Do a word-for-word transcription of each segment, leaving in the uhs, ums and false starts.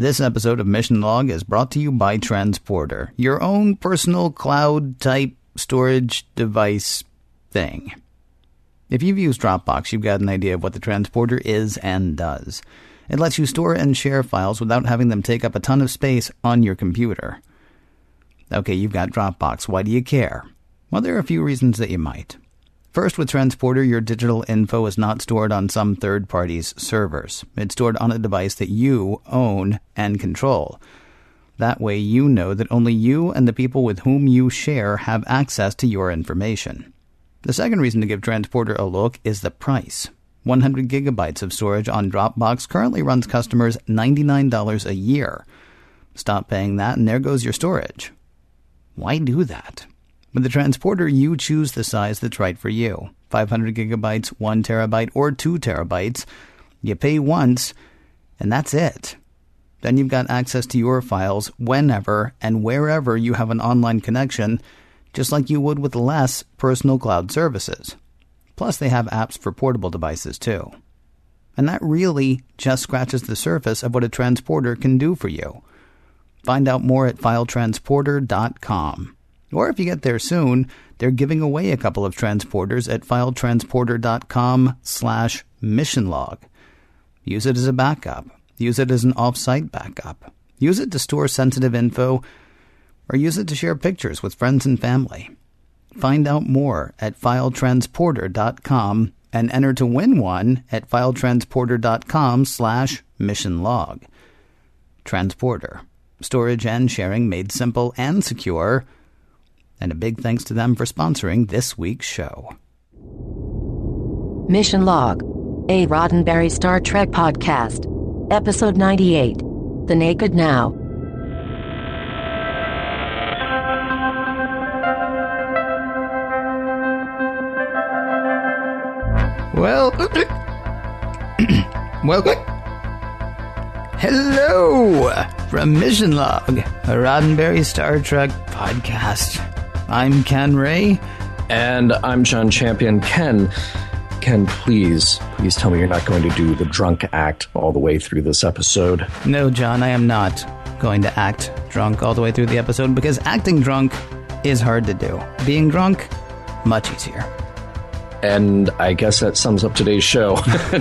This episode of Mission Log is brought to you by Transporter, your own personal cloud-type storage device thing. If you've used Dropbox, you've got an idea of what the Transporter is and does. It lets you store and share files without having them take up a ton of space on your computer. Okay, you've got Dropbox. Why do you care? Well, there are a few reasons that you might. First, with Transporter, your digital info is not stored on some third party's servers. It's stored on a device that you own and control. That way, you know that only you and the people with whom you share have access to your information. The second reason to give Transporter a look is the price. one hundred gigabytes of storage on Dropbox currently runs customers ninety-nine dollars a year. Stop paying that, and there goes your storage. Why do that? With the Transporter, you choose the size that's right for you. five hundred gigabytes, one terabyte, or two terabytes. You pay once, and that's it. Then you've got access to your files whenever and wherever you have an online connection, just like you would with less personal cloud services. Plus, they have apps for portable devices, too. And that really just scratches the surface of what a Transporter can do for you. Find out more at file transporter dot com. Or if you get there soon, they're giving away a couple of transporters at filetransporter.com slash mission log. Use it as a backup. Use it as an off-site backup. Use it to store sensitive info, or use it to share pictures with friends and family. Find out more at filetransporter dot com and enter to win one at filetransporter.com slash mission log. Transporter. Storage and sharing made simple and secure. And a big thanks to them for sponsoring this week's show. Mission Log, a Roddenberry Star Trek podcast, episode ninety-eight, The Naked Now. Well, welcome. Hello from Mission Log, a Roddenberry Star Trek podcast. I'm Ken Ray. And I'm John Champion. Ken, Ken, please, please tell me you're not going to do the drunk act all the way through this episode. No, John, I am not going to act drunk all the way through the episode because acting drunk is hard to do. Being drunk, much easier. And I guess that sums up today's show.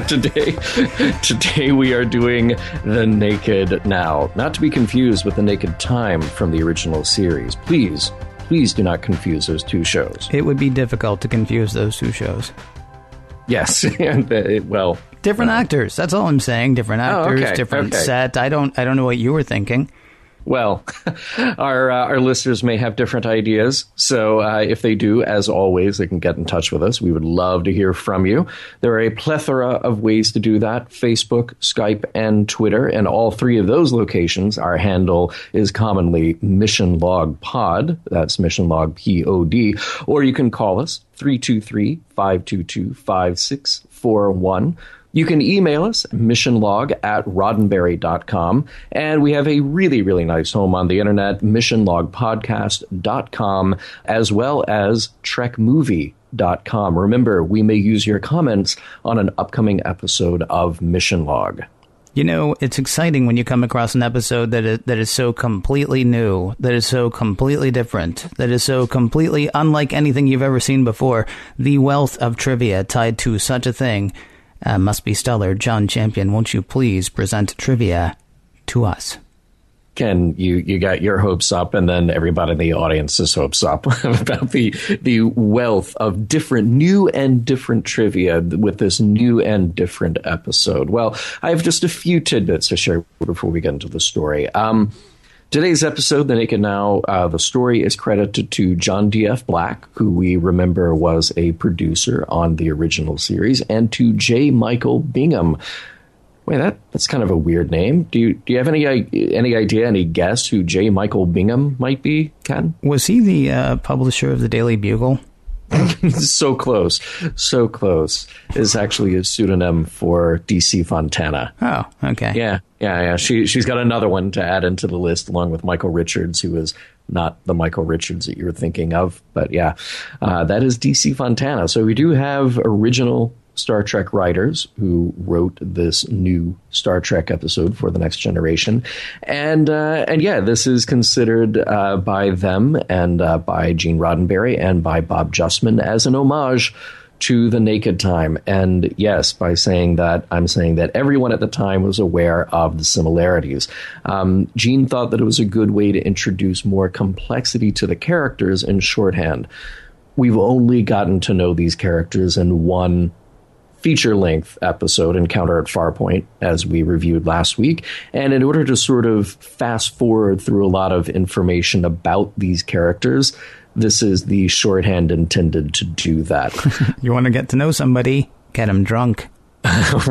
today, today we are doing The Naked Now. Not to be confused with The Naked Time from the original series. Please. Please do not confuse those two shows. It would be difficult to confuse those two shows. Yes. well, different well. actors. That's all I'm saying. Different actors, oh, okay. different okay. set. I don't I don't know what you were thinking. Well, our uh, our listeners may have different ideas. So uh, if they do, as always, they can get in touch with us. We would love to hear from you. There are a plethora of ways to do that. Facebook, Skype, and Twitter. And all three of those locations, our handle is commonly Mission Log Pod. That's Mission Log P O D. Or you can call us three two three, five two two, five six four one. You can email us, missionlog at roddenberry dot com. And we have a really, really nice home on the internet, mission log podcast dot com, as well as trek movie dot com. Remember, we may use your comments on an upcoming episode of Mission Log. You know, it's exciting when you come across an episode that is, that is so completely new, that is so completely different, that is so completely unlike anything you've ever seen before. The wealth of trivia tied to such a thing Uh, must be stellar. John Champion, won't you please present trivia to us? Ken, you, you got your hopes up, and then everybody in the audience's hopes up about the the wealth of different, new and different trivia with this new and different episode. Well, I have just a few tidbits to share before we get into the story. Um, Today's episode, The Naked Now, uh, the story is credited to John D. F. Black, who we remember was a producer on the original series, and to J. Michael Bingham. wait, that that's kind of a weird name. Do you do you have any any idea, any guess who J. Michael Bingham might be, Ken? Was he the uh, publisher of the Daily Bugle? So close, so close. Is actually a pseudonym for D C Fontana. Oh, okay. Yeah, yeah, yeah. She she's got another one to add into the list, along with Michael Richards, who is not the Michael Richards that you were thinking of, but yeah, uh, that is D C Fontana. So we do have original Star Trek writers who wrote this new Star Trek episode for The Next Generation. And, uh, and yeah, this is considered uh, by them and uh, by Gene Roddenberry and by Bob Justman as an homage to the Naked Time. And yes, by saying that, I'm saying that everyone at the time was aware of the similarities. Um, Gene thought that it was a good way to introduce more complexity to the characters in shorthand. We've only gotten to know these characters in one feature-length episode, Encounter at Farpoint, as we reviewed last week. And in order to sort of fast-forward through a lot of information about these characters, this is the shorthand intended to do that. You want to get to know somebody, get them drunk.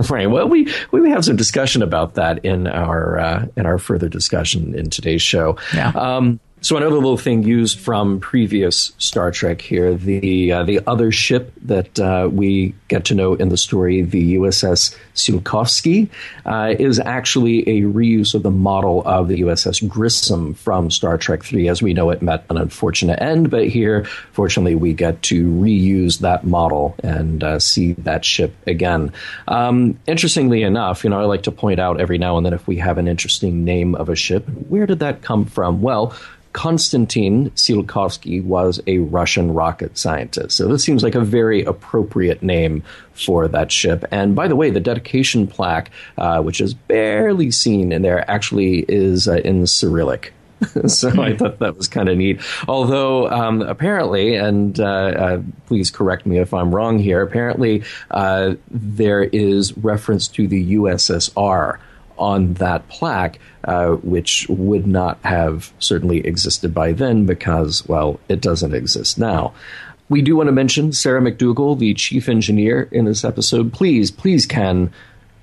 Right. Well, we we have some discussion about that in our uh, in our further discussion in today's show. Yeah. Um, So another little thing used from previous Star Trek here, the uh, the other ship that uh, we get to know in the story, the U S S Tsiolkovsky, uh, is actually a reuse of the model of the U S S Grissom from Star Trek three. As we know, it met an unfortunate end, but here, fortunately, we get to reuse that model and uh, see that ship again. Um, interestingly enough, you know, I like to point out every now and then if we have an interesting name of a ship, where did that come from? Well, Konstantin Tsiolkovsky was a Russian rocket scientist. So this seems like a very appropriate name for that ship. And by the way, the dedication plaque, uh, which is barely seen in there, actually is uh, in Cyrillic. So I thought that was kind of neat. Although um, apparently, and uh, uh, please correct me if I'm wrong here, apparently uh, there is reference to the U S S R on that plaque, uh, which would not have certainly existed by then because, well, it doesn't exist now. We do want to mention Sarah McDougall, the chief engineer in this episode. Please, please, Ken,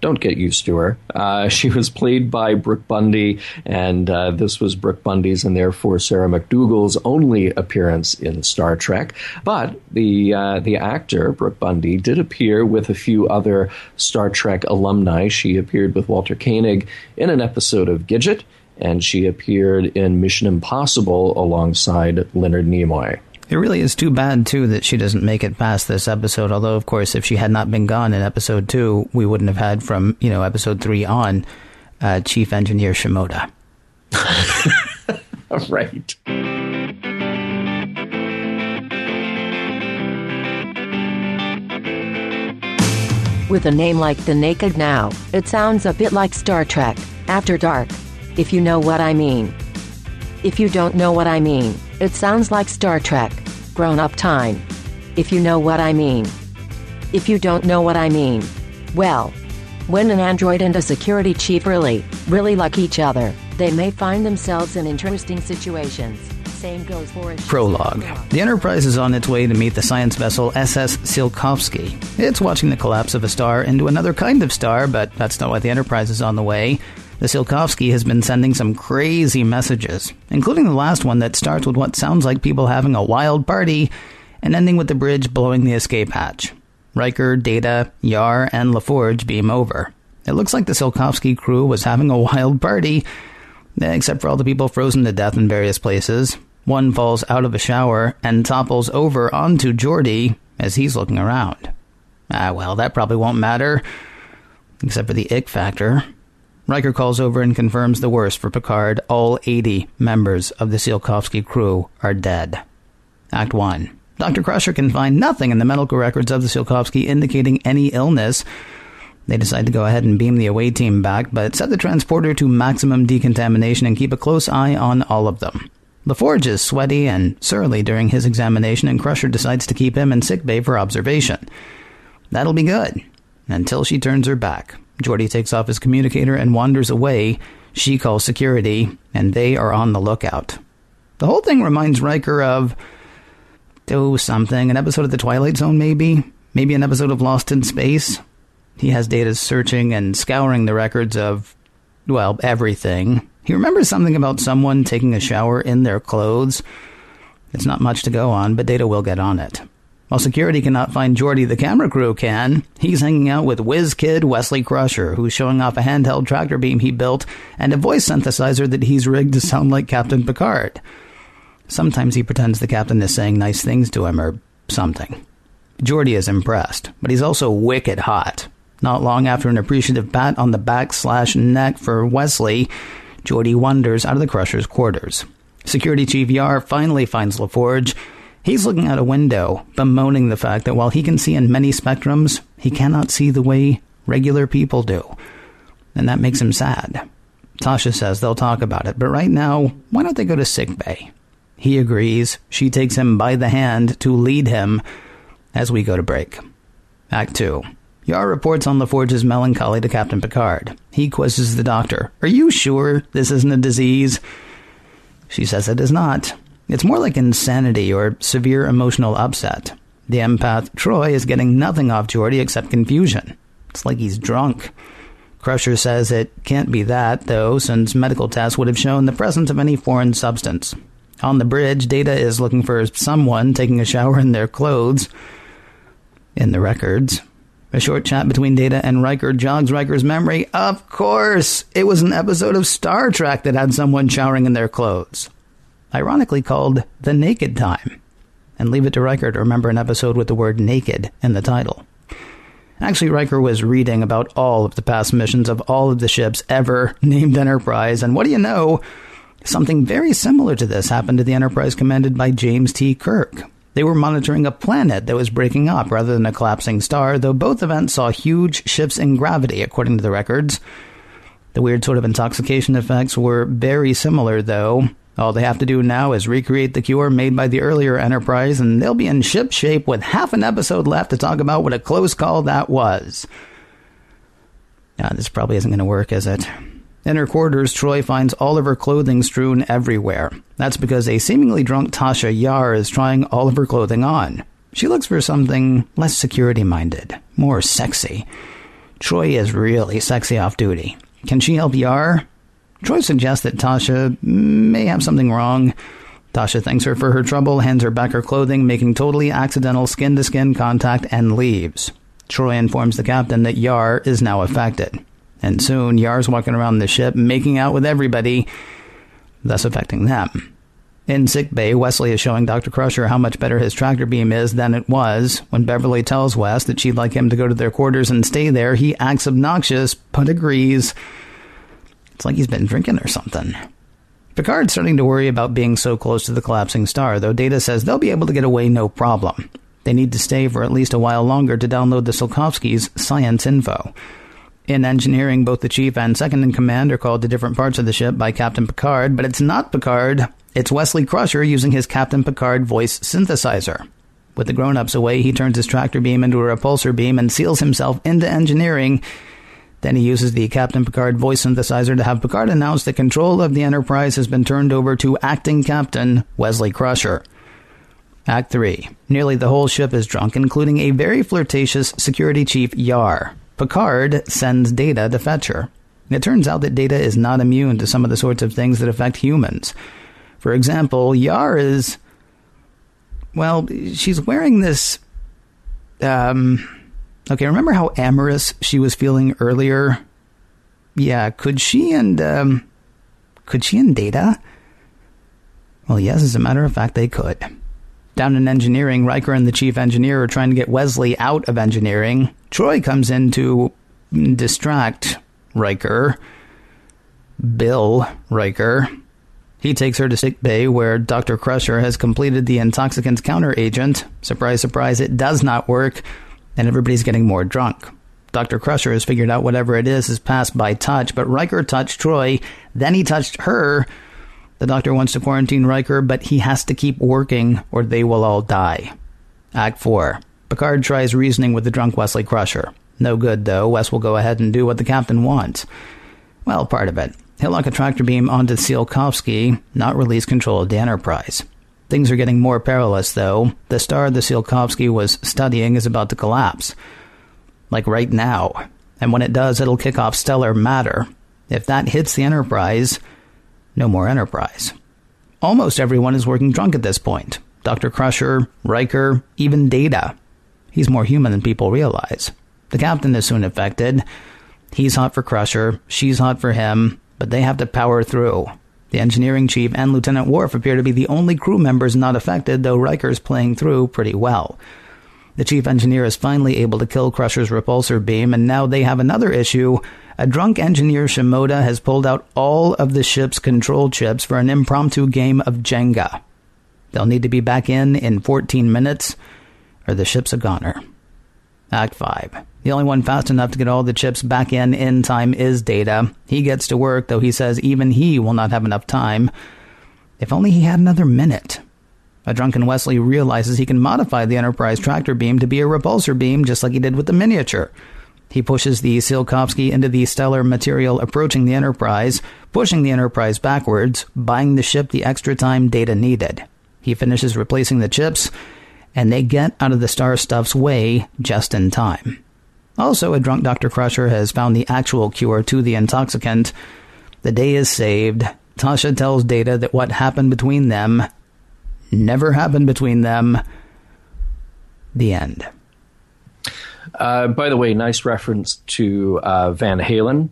don't get used to her. Uh, she was played by Brooke Bundy, and uh, this was Brooke Bundy's and therefore Sarah McDougall's only appearance in Star Trek. But the uh, the actor, Brooke Bundy, did appear with a few other Star Trek alumni. She appeared with Walter Koenig in an episode of Gidget, and she appeared in Mission Impossible alongside Leonard Nimoy. It really is too bad, too, that she doesn't make it past this episode. Although, of course, if she had not been gone in episode two, we wouldn't have had from, you know, episode three on uh, Chief Engineer Shimoda. Right. With a name like The Naked Now, it sounds a bit like Star Trek After Dark, if you know what I mean. If you don't know what I mean, it sounds like Star Trek Grown-Up Time, if you know what I mean. If you don't know what I mean, well, when an android and a security chief really, really like each other, they may find themselves in interesting situations. Same goes for a prologue. The Enterprise is on its way to meet the science vessel S S Tsiolkovsky. It's watching the collapse of a star into another kind of star, but that's not why the Enterprise is on the way. The Tsiolkovsky has been sending some crazy messages, including the last one that starts with what sounds like people having a wild party and ending with the bridge blowing the escape hatch. Riker, Data, Yar, and LaForge beam over. It looks like the Tsiolkovsky crew was having a wild party, except for all the people frozen to death in various places. One falls out of a shower and topples over onto Geordi as he's looking around. Ah, well, that probably won't matter, except for the ick factor. Riker calls over and confirms the worst for Picard. All eighty members of the Tsiolkovsky crew are dead. Act one. Doctor Crusher can find nothing in the medical records of the Tsiolkovsky indicating any illness. They decide to go ahead and beam the away team back, but set the transporter to maximum decontamination and keep a close eye on all of them. LaForge is sweaty and surly during his examination, and Crusher decides to keep him in sickbay for observation. That'll be good, until she turns her back. Geordi takes off his communicator and wanders away. She calls security, and they are on the lookout. The whole thing reminds Riker of, oh, something, an episode of The Twilight Zone, maybe? Maybe an episode of Lost in Space? He has Data searching and scouring the records of, well, everything. He remembers something about someone taking a shower in their clothes. It's not much to go on, but Data will get on it. While security cannot find Geordi, the camera crew can. He's hanging out with whiz kid Wesley Crusher, who's showing off a handheld tractor beam he built and a voice synthesizer that he's rigged to sound like Captain Picard. Sometimes he pretends the captain is saying nice things to him or something. Geordi is impressed, but he's also wicked hot. Not long after an appreciative pat on the back slash neck for Wesley, Geordi wanders out of the Crusher's quarters. Security Chief Yar finally finds LaForge. He's looking out a window, bemoaning the fact that while he can see in many spectrums, he cannot see the way regular people do. And that makes him sad. Tasha says they'll talk about it, but right now, why don't they go to sickbay? He agrees. She takes him by the hand to lead him as we go to break. Act two. Yar reports on LaForge's melancholy to Captain Picard. He quizzes the doctor. Are you sure this isn't a disease? She says it is not. It's more like insanity or severe emotional upset. The empath Troy is getting nothing off Geordi except confusion. It's like he's drunk. Crusher says it can't be that, though, since medical tests would have shown the presence of any foreign substance. On the bridge, Data is looking for someone taking a shower in their clothes. In the records. A short chat between Data and Riker jogs Riker's memory. Of course! It was an episode of Star Trek that had someone showering in their clothes. Ironically called The Naked Time. And leave it to Riker to remember an episode with the word naked in the title. Actually, Riker was reading about all of the past missions of all of the ships ever named Enterprise, and what do you know? Something very similar to this happened to the Enterprise commanded by James T. Kirk. They were monitoring a planet that was breaking up rather than a collapsing star, though both events saw huge shifts in gravity, according to the records. The weird sort of intoxication effects were very similar, though. All they have to do now is recreate the cure made by the earlier Enterprise, and they'll be in ship shape with half an episode left to talk about what a close call that was. Now, this probably isn't going to work, is it? In her quarters, Troy finds all of her clothing strewn everywhere. That's because a seemingly drunk Tasha Yar is trying all of her clothing on. She looks for something less security-minded, more sexy. Troy is really sexy off-duty. Can she help Yar? Troy suggests that Tasha may have something wrong. Tasha thanks her for her trouble, hands her back her clothing, making totally accidental skin-to-skin contact, and leaves. Troy informs the captain that Yar is now affected. And soon, Yar's walking around the ship, making out with everybody, thus affecting them. In sickbay, Wesley is showing Doctor Crusher how much better his tractor beam is than it was. When Beverly tells Wes that she'd like him to go to their quarters and stay there, he acts obnoxious, but agrees. It's like he's been drinking or something. Picard's starting to worry about being so close to the collapsing star, though Data says they'll be able to get away no problem. They need to stay for at least a while longer to download the Tsiolkovsky's science info. In engineering, both the chief and second-in-command are called to different parts of the ship by Captain Picard, but it's not Picard. It's Wesley Crusher using his Captain Picard voice synthesizer. With the grown-ups away, he turns his tractor beam into a repulsor beam and seals himself into engineering. Then he uses the Captain Picard voice synthesizer to have Picard announce that control of the Enterprise has been turned over to acting Captain Wesley Crusher. Act three. Nearly the whole ship is drunk, including a very flirtatious security chief, Yar. Picard sends Data to fetch her. It turns out that Data is not immune to some of the sorts of things that affect humans. For example, Yar is... Well, she's wearing this... Um... Okay, remember how amorous she was feeling earlier? Yeah, could she and... Um, could she and Data? Well, yes, as a matter of fact, they could. Down in engineering, Riker and the chief engineer are trying to get Wesley out of engineering. Troy comes in to distract Riker. Bill Riker. He takes her to sickbay, where Doctor Crusher has completed the intoxicant's counteragent. Surprise, surprise, it does not work, and everybody's getting more drunk. Doctor Crusher has figured out whatever it is is passed by touch, but Riker touched Troy, then he touched her. The doctor wants to quarantine Riker, but he has to keep working, or they will all die. Act four. Picard tries reasoning with the drunk Wesley Crusher. No good, though. Wes will go ahead and do what the captain wants. Well, part of it. He'll lock a tractor beam onto Tsiolkovsky, not release control of the Enterprise. Things are getting more perilous, though. The star the Tsiolkovsky was studying is about to collapse. like right now, and when it does, it'll kick off stellar matter. If that hits the Enterprise, no more Enterprise. Almost everyone is working drunk at this point. Doctor Crusher, Riker, even Data. He's more human than people realize. The captain is soon affected. He's hot for Crusher, she's hot for him, but they have to power through. The engineering chief and Lieutenant Worf appear to be the only crew members not affected, though Riker's playing through pretty well. The chief engineer is finally able to kill Crusher's repulsor beam, and now they have another issue. A drunk engineer, Shimoda, has pulled out all of the ship's control chips for an impromptu game of Jenga. They'll need to be back in in fourteen minutes, or the ship's a goner. Act five. The only one fast enough to get all the chips back in in time is Data. He gets to work, though he says even he will not have enough time. If only he had another minute. A drunken Wesley realizes he can modify the Enterprise tractor beam to be a repulsor beam, just like he did with the miniature. He pushes the Tsiolkovsky into the stellar material approaching the Enterprise, pushing the Enterprise backwards, buying the ship the extra time Data needed. He finishes replacing the chips, and they get out of the star stuff's way just in time. Also, a drunk Doctor Crusher has found the actual cure to the intoxicant. The day is saved. Tasha tells Data that what happened between them never happened between them. The end. Uh, by the way, nice reference to uh, Van Halen.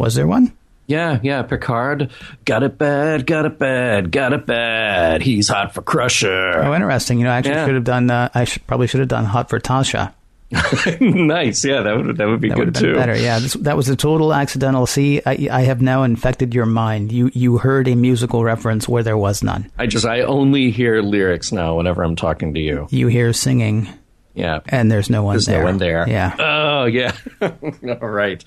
Was there one? Yeah, yeah, Picard. Got it bad, got it bad, got it bad. He's hot for Crusher. Oh, interesting. You know, I actually yeah. should have done, uh, I should, probably should have done Hot for Tasha. Nice. Yeah, that would, that would be that good, too. Better. Yeah, this, that was a total accidental. See, I, I have now infected your mind. You you heard a musical reference where there was none. I just, I only hear lyrics now whenever I'm talking to you. You hear singing. Yeah. And there's no one there's there. There's no one there. Yeah. Oh, yeah. All right.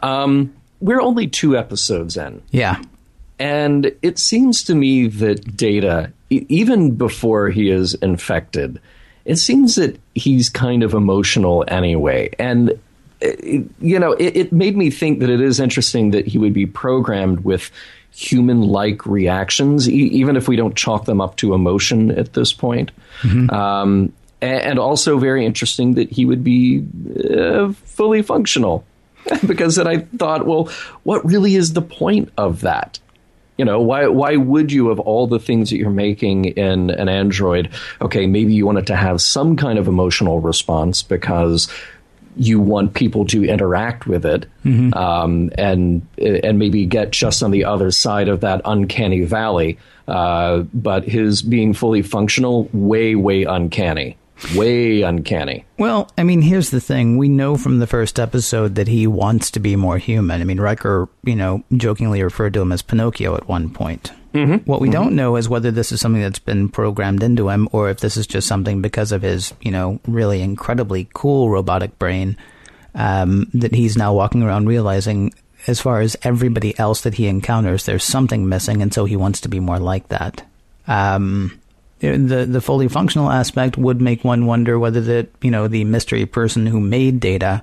Um, We're only two episodes in. Yeah. And it seems to me that Data, even before he is infected, it seems that he's kind of emotional anyway. And, you know, it, it made me think that it is interesting that he would be programmed with human-like reactions, e- even if we don't chalk them up to emotion at this point. Mm-hmm. Um, and also very interesting that he would be uh, fully functional. Because then I thought, well, what really is the point of that? You know, why why would you, of all the things that you're making in an android, okay, maybe you want it to have some kind of emotional response because you want people to interact with it, mm-hmm. um, and and maybe get just on the other side of that uncanny valley. Uh, but his being fully functional, way, way uncanny. Way uncanny. Well, I mean, here's the thing. We know from the first episode that he wants to be more human. I mean, Riker, you know, jokingly referred to him as Pinocchio at one point. Mm-hmm. What we mm-hmm. don't know is whether this is something that's been programmed into him or if this is just something because of his, you know, really incredibly cool robotic brain um, that he's now walking around realizing, as far as everybody else that he encounters, there's something missing, and so he wants to be more like that. Um... The the fully functional aspect would make one wonder whether the, you know, the mystery person who made Data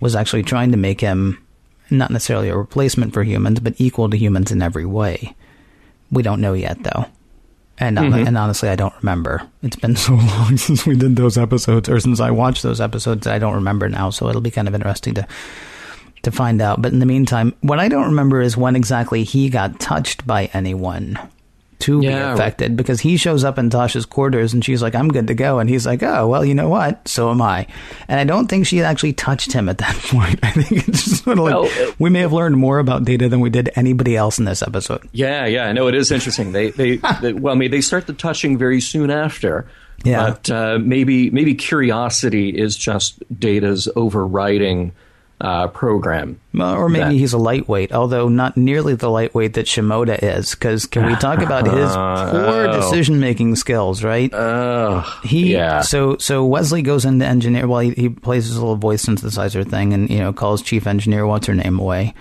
was actually trying to make him not necessarily a replacement for humans, but equal to humans in every way. We don't know yet, though. And, mm-hmm. on, and honestly, I don't remember. It's been so long since we did those episodes, or since I watched those episodes, I don't remember now. So it'll be kind of interesting to to find out. But in the meantime, what I don't remember is when exactly he got touched by anyone to yeah. be affected, because he shows up in Tasha's quarters and she's like, I'm good to go. And he's like, oh, well, you know what? So am I. And I don't think she actually touched him at that point. I think it's just sort of like, well, we may have learned more about Data than we did anybody else in this episode. Yeah, yeah. I know, it is interesting. They, they, they well, I mean, they start the touching very soon after. Yeah. But uh, maybe, maybe curiosity is just Data's overriding Uh, program. Or maybe that. He's a lightweight, although not nearly the lightweight that Shimoda is, because can we talk about his poor oh. decision-making skills, right? Oh, he, yeah. So so Wesley goes into engineer, well, he, he plays his little voice synthesizer thing and, you know, calls chief engineer, what's her name, away.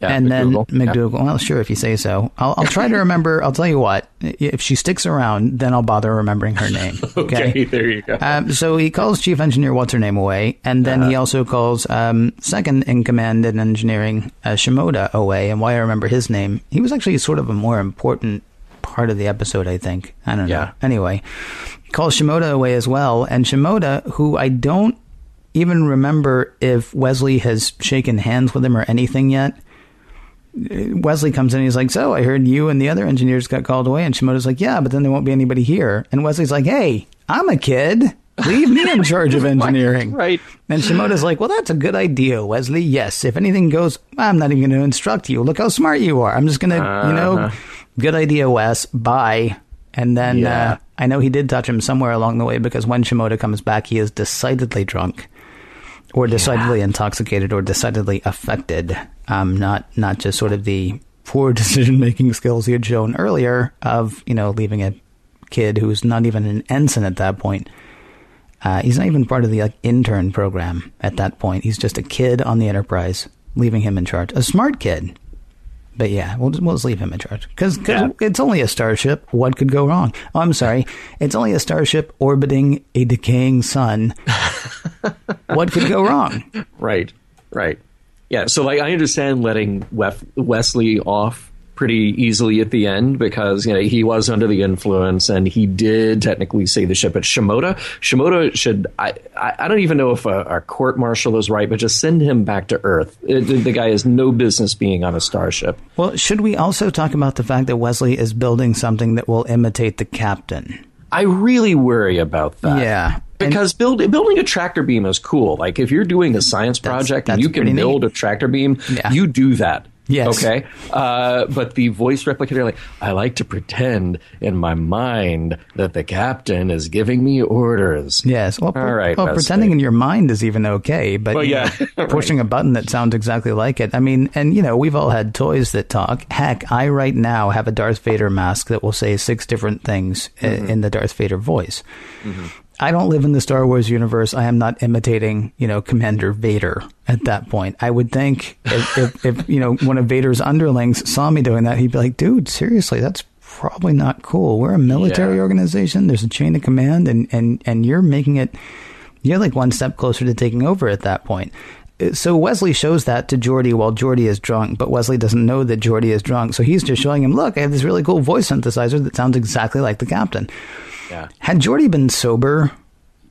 Yeah, and McDougal. then McDougal, yeah. well, sure, if you say so. I'll, I'll try to remember, I'll tell you what, if she sticks around, then I'll bother remembering her name. Okay, okay, there you go. Um, so he calls Chief Engineer What's-Her-Name away, and then uh-huh. he also calls um, second in command in engineering, uh, Shimoda, away. And why I remember his name, he was actually sort of a more important part of the episode, I think. I don't know. Yeah. Anyway, calls Shimoda away as well, and Shimoda, who I don't even remember if Wesley has shaken hands with him or anything yet. Wesley comes in and he's like, so I heard you and the other engineers got called away. And Shimoda's like, yeah, but then there won't be anybody here. And Wesley's like, hey, I'm a kid. Leave me in charge of engineering. Right. And Shimoda's like, well, that's a good idea, Wesley. Yes. If anything goes, I'm not even going to instruct you. Look how smart you are. I'm just going to, uh-huh. you know, good idea, Wes. Bye. And then yeah. uh, I know he did touch him somewhere along the way, because when Shimoda comes back, he is decidedly drunk or decidedly yeah. intoxicated or decidedly affected. Um, not not just sort of the poor decision-making skills he had shown earlier of, you know, leaving a kid who's not even an ensign at that point. Uh, he's not even part of the like, intern program at that point. He's just a kid on the Enterprise, leaving him in charge. A smart kid. But yeah, we'll just, we'll just leave him in charge. Because yeah. it's only a starship. What could go wrong? Oh, I'm sorry. It's only a starship orbiting a decaying sun. What could go wrong? Right, right. Yeah, so like I understand letting Wef- Wesley off pretty easily at the end, because you know he was under the influence and he did technically save the ship. But Shimoda, Shimoda should I I don't even know if a, a court martial is right, but just send him back to Earth. It, the guy has no business being on a starship. Well, should we also talk about the fact that Wesley is building something that will imitate the captain? I really worry about that. Yeah. Because build, building a tractor beam is cool. Like, if you're doing a science project that's, that's and you can build neat. a tractor beam, yeah. you do that. Yes. Okay? Uh, but the voice replicator, like, I like to pretend in my mind that the captain is giving me orders. Yes. Well, All pre- right, well pretending in your mind is even okay, but well, yeah. right. pushing a button that sounds exactly like it. I mean, and, you know, we've all had toys that talk. Heck, I right now have a Darth Vader mask that will say six different things mm-hmm. in the Darth Vader voice. Mm-hmm. I don't live in the Star Wars universe. I am not imitating, you know, Commander Vader at that point. I would think if, if, if you know, one of Vader's underlings saw me doing that, he'd be like, dude, seriously, that's probably not cool. We're a military yeah. organization. There's a chain of command, and, and, and you're making it, you're like one step closer to taking over at that point. So Wesley shows that to Geordi while Geordi is drunk, but Wesley doesn't know that Geordi is drunk. So he's just showing him, look, I have this really cool voice synthesizer that sounds exactly like the captain. Yeah. Had Geordi been sober,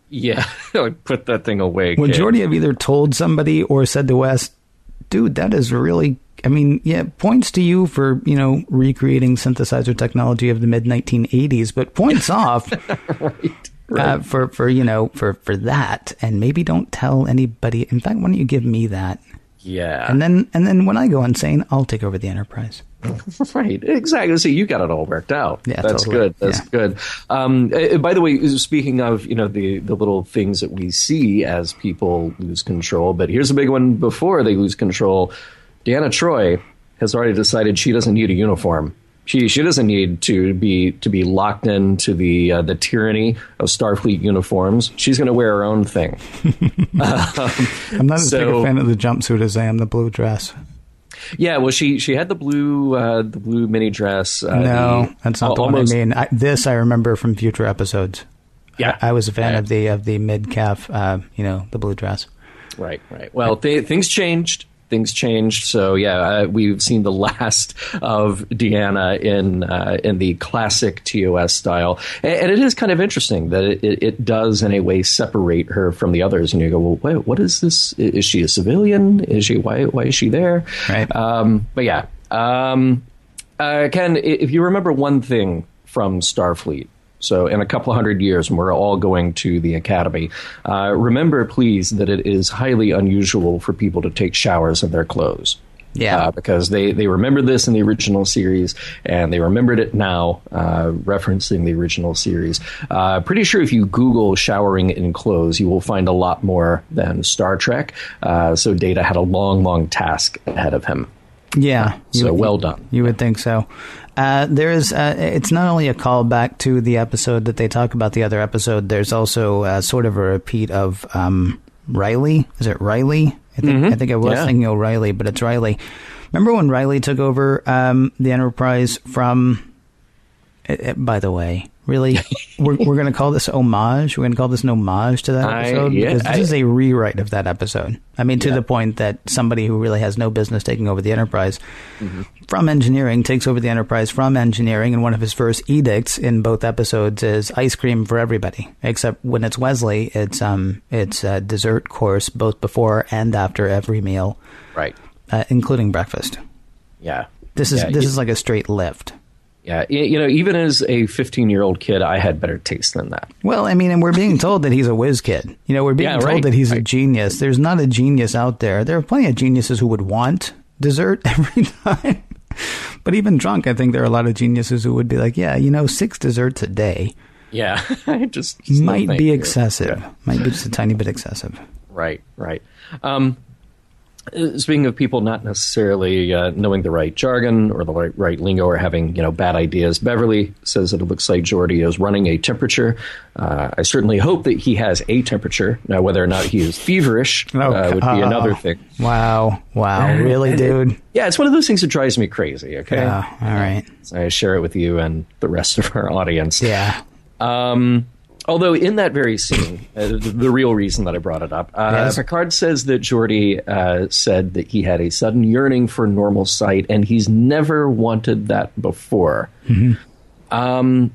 yeah, I would put that thing away. Would kid. Geordi have either told somebody or said to Wes, dude, that is really, I mean, yeah, points to you for, you know, recreating synthesizer technology of the mid nineteen eighties, but points off right, right. Uh, for, for, you know, for, for that. And maybe don't tell anybody. In fact, why don't you give me that? Yeah. And then and then when I go insane, I'll take over the Enterprise. Right. Exactly. So you got it all worked out. Yeah, that's totally. good. That's yeah. good. Um, by the way, speaking of, you know, the, the little things that we see as people lose control. But here's a big one before they lose control. Deanna Troi has already decided she doesn't need a uniform. She she doesn't need to be to be locked into the uh, the tyranny of Starfleet uniforms. She's going to wear her own thing. um, I'm not as so, big a fan of the jumpsuit as I am the blue dress. Yeah, well, she she had the blue uh, the blue mini dress. Uh, no, the, that's not uh, the almost, one I mean. I, this I remember from future episodes. Yeah, I, I was a fan right. of the of the mid calf. Uh, you know, the blue dress. Right, right. Well, th- things changed. Things changed, so yeah, uh, we've seen the last of Deanna in uh, in the classic T O S style, and, and it is kind of interesting that it, it, it does in a way separate her from the others. And you go, well, wait, what is this? Is she a civilian? Is she why? Why is she there? Right. Um, but yeah, um, uh, Ken, if you remember one thing from Starfleet. So in a couple hundred years, we're all going to the academy. Uh, remember, please, that it is highly unusual for people to take showers in their clothes. Yeah, uh, because they, they remembered this in the original series, and they remembered it now, uh, referencing the original series. Uh, pretty sure if you Google showering in clothes, you will find a lot more than Star Trek. Uh, so Data had a long, long task ahead of him. Yeah. So would, well done. You would think so. Uh, there is. Uh, it's not only a callback to the episode that they talk about the other episode. There's also uh, sort of a repeat of um, Riley. Is it Riley? I think mm-hmm. I think I was yeah. thinking O'Reilly, but it's Riley. Remember when Riley took over um, the Enterprise from? It, it, by the way, really, we're, we're going to call this homage. We're going to call this an homage to that episode. I, yeah, because this I, is a rewrite of that episode. I mean, to yeah. the point that somebody who really has no business taking over the Enterprise mm-hmm. from engineering takes over the Enterprise from engineering. And one of his first edicts in both episodes is ice cream for everybody, except when it's Wesley, it's um, it's a dessert course both before and after every meal, right? Uh, including breakfast. Yeah, this is yeah, this you, is like a straight lift. Yeah, you know, even as a fifteen-year-old kid, I had better taste than that. Well, I mean, and we're being told that he's a whiz kid. You know, we're being yeah, told right, that he's right. a genius. There's not a genius out there. There are plenty of geniuses who would want dessert every time. But even drunk, I think there are a lot of geniuses who would be like, yeah, you know, six desserts a day. Yeah, I just, just might be excessive. Yeah. Might be just a tiny bit excessive. Right, right. Um, Speaking of people not necessarily uh, knowing the right jargon or the right, right lingo or having, you know, bad ideas, Beverly says that it looks like Geordi is running a temperature. Uh, I certainly hope that he has a temperature. Now, whether or not he is feverish oh, uh, would be uh, another thing. Wow. Wow. Really, dude? It, yeah, it's one of those things that drives me crazy. Okay. Yeah, all right. So I share it with you and the rest of our audience. Yeah. Um Although in that very scene, uh, the, the real reason that I brought it up, uh, yes. Picard says that Geordi uh, said that he had a sudden yearning for normal sight, and he's never wanted that before. Mm-hmm. Um,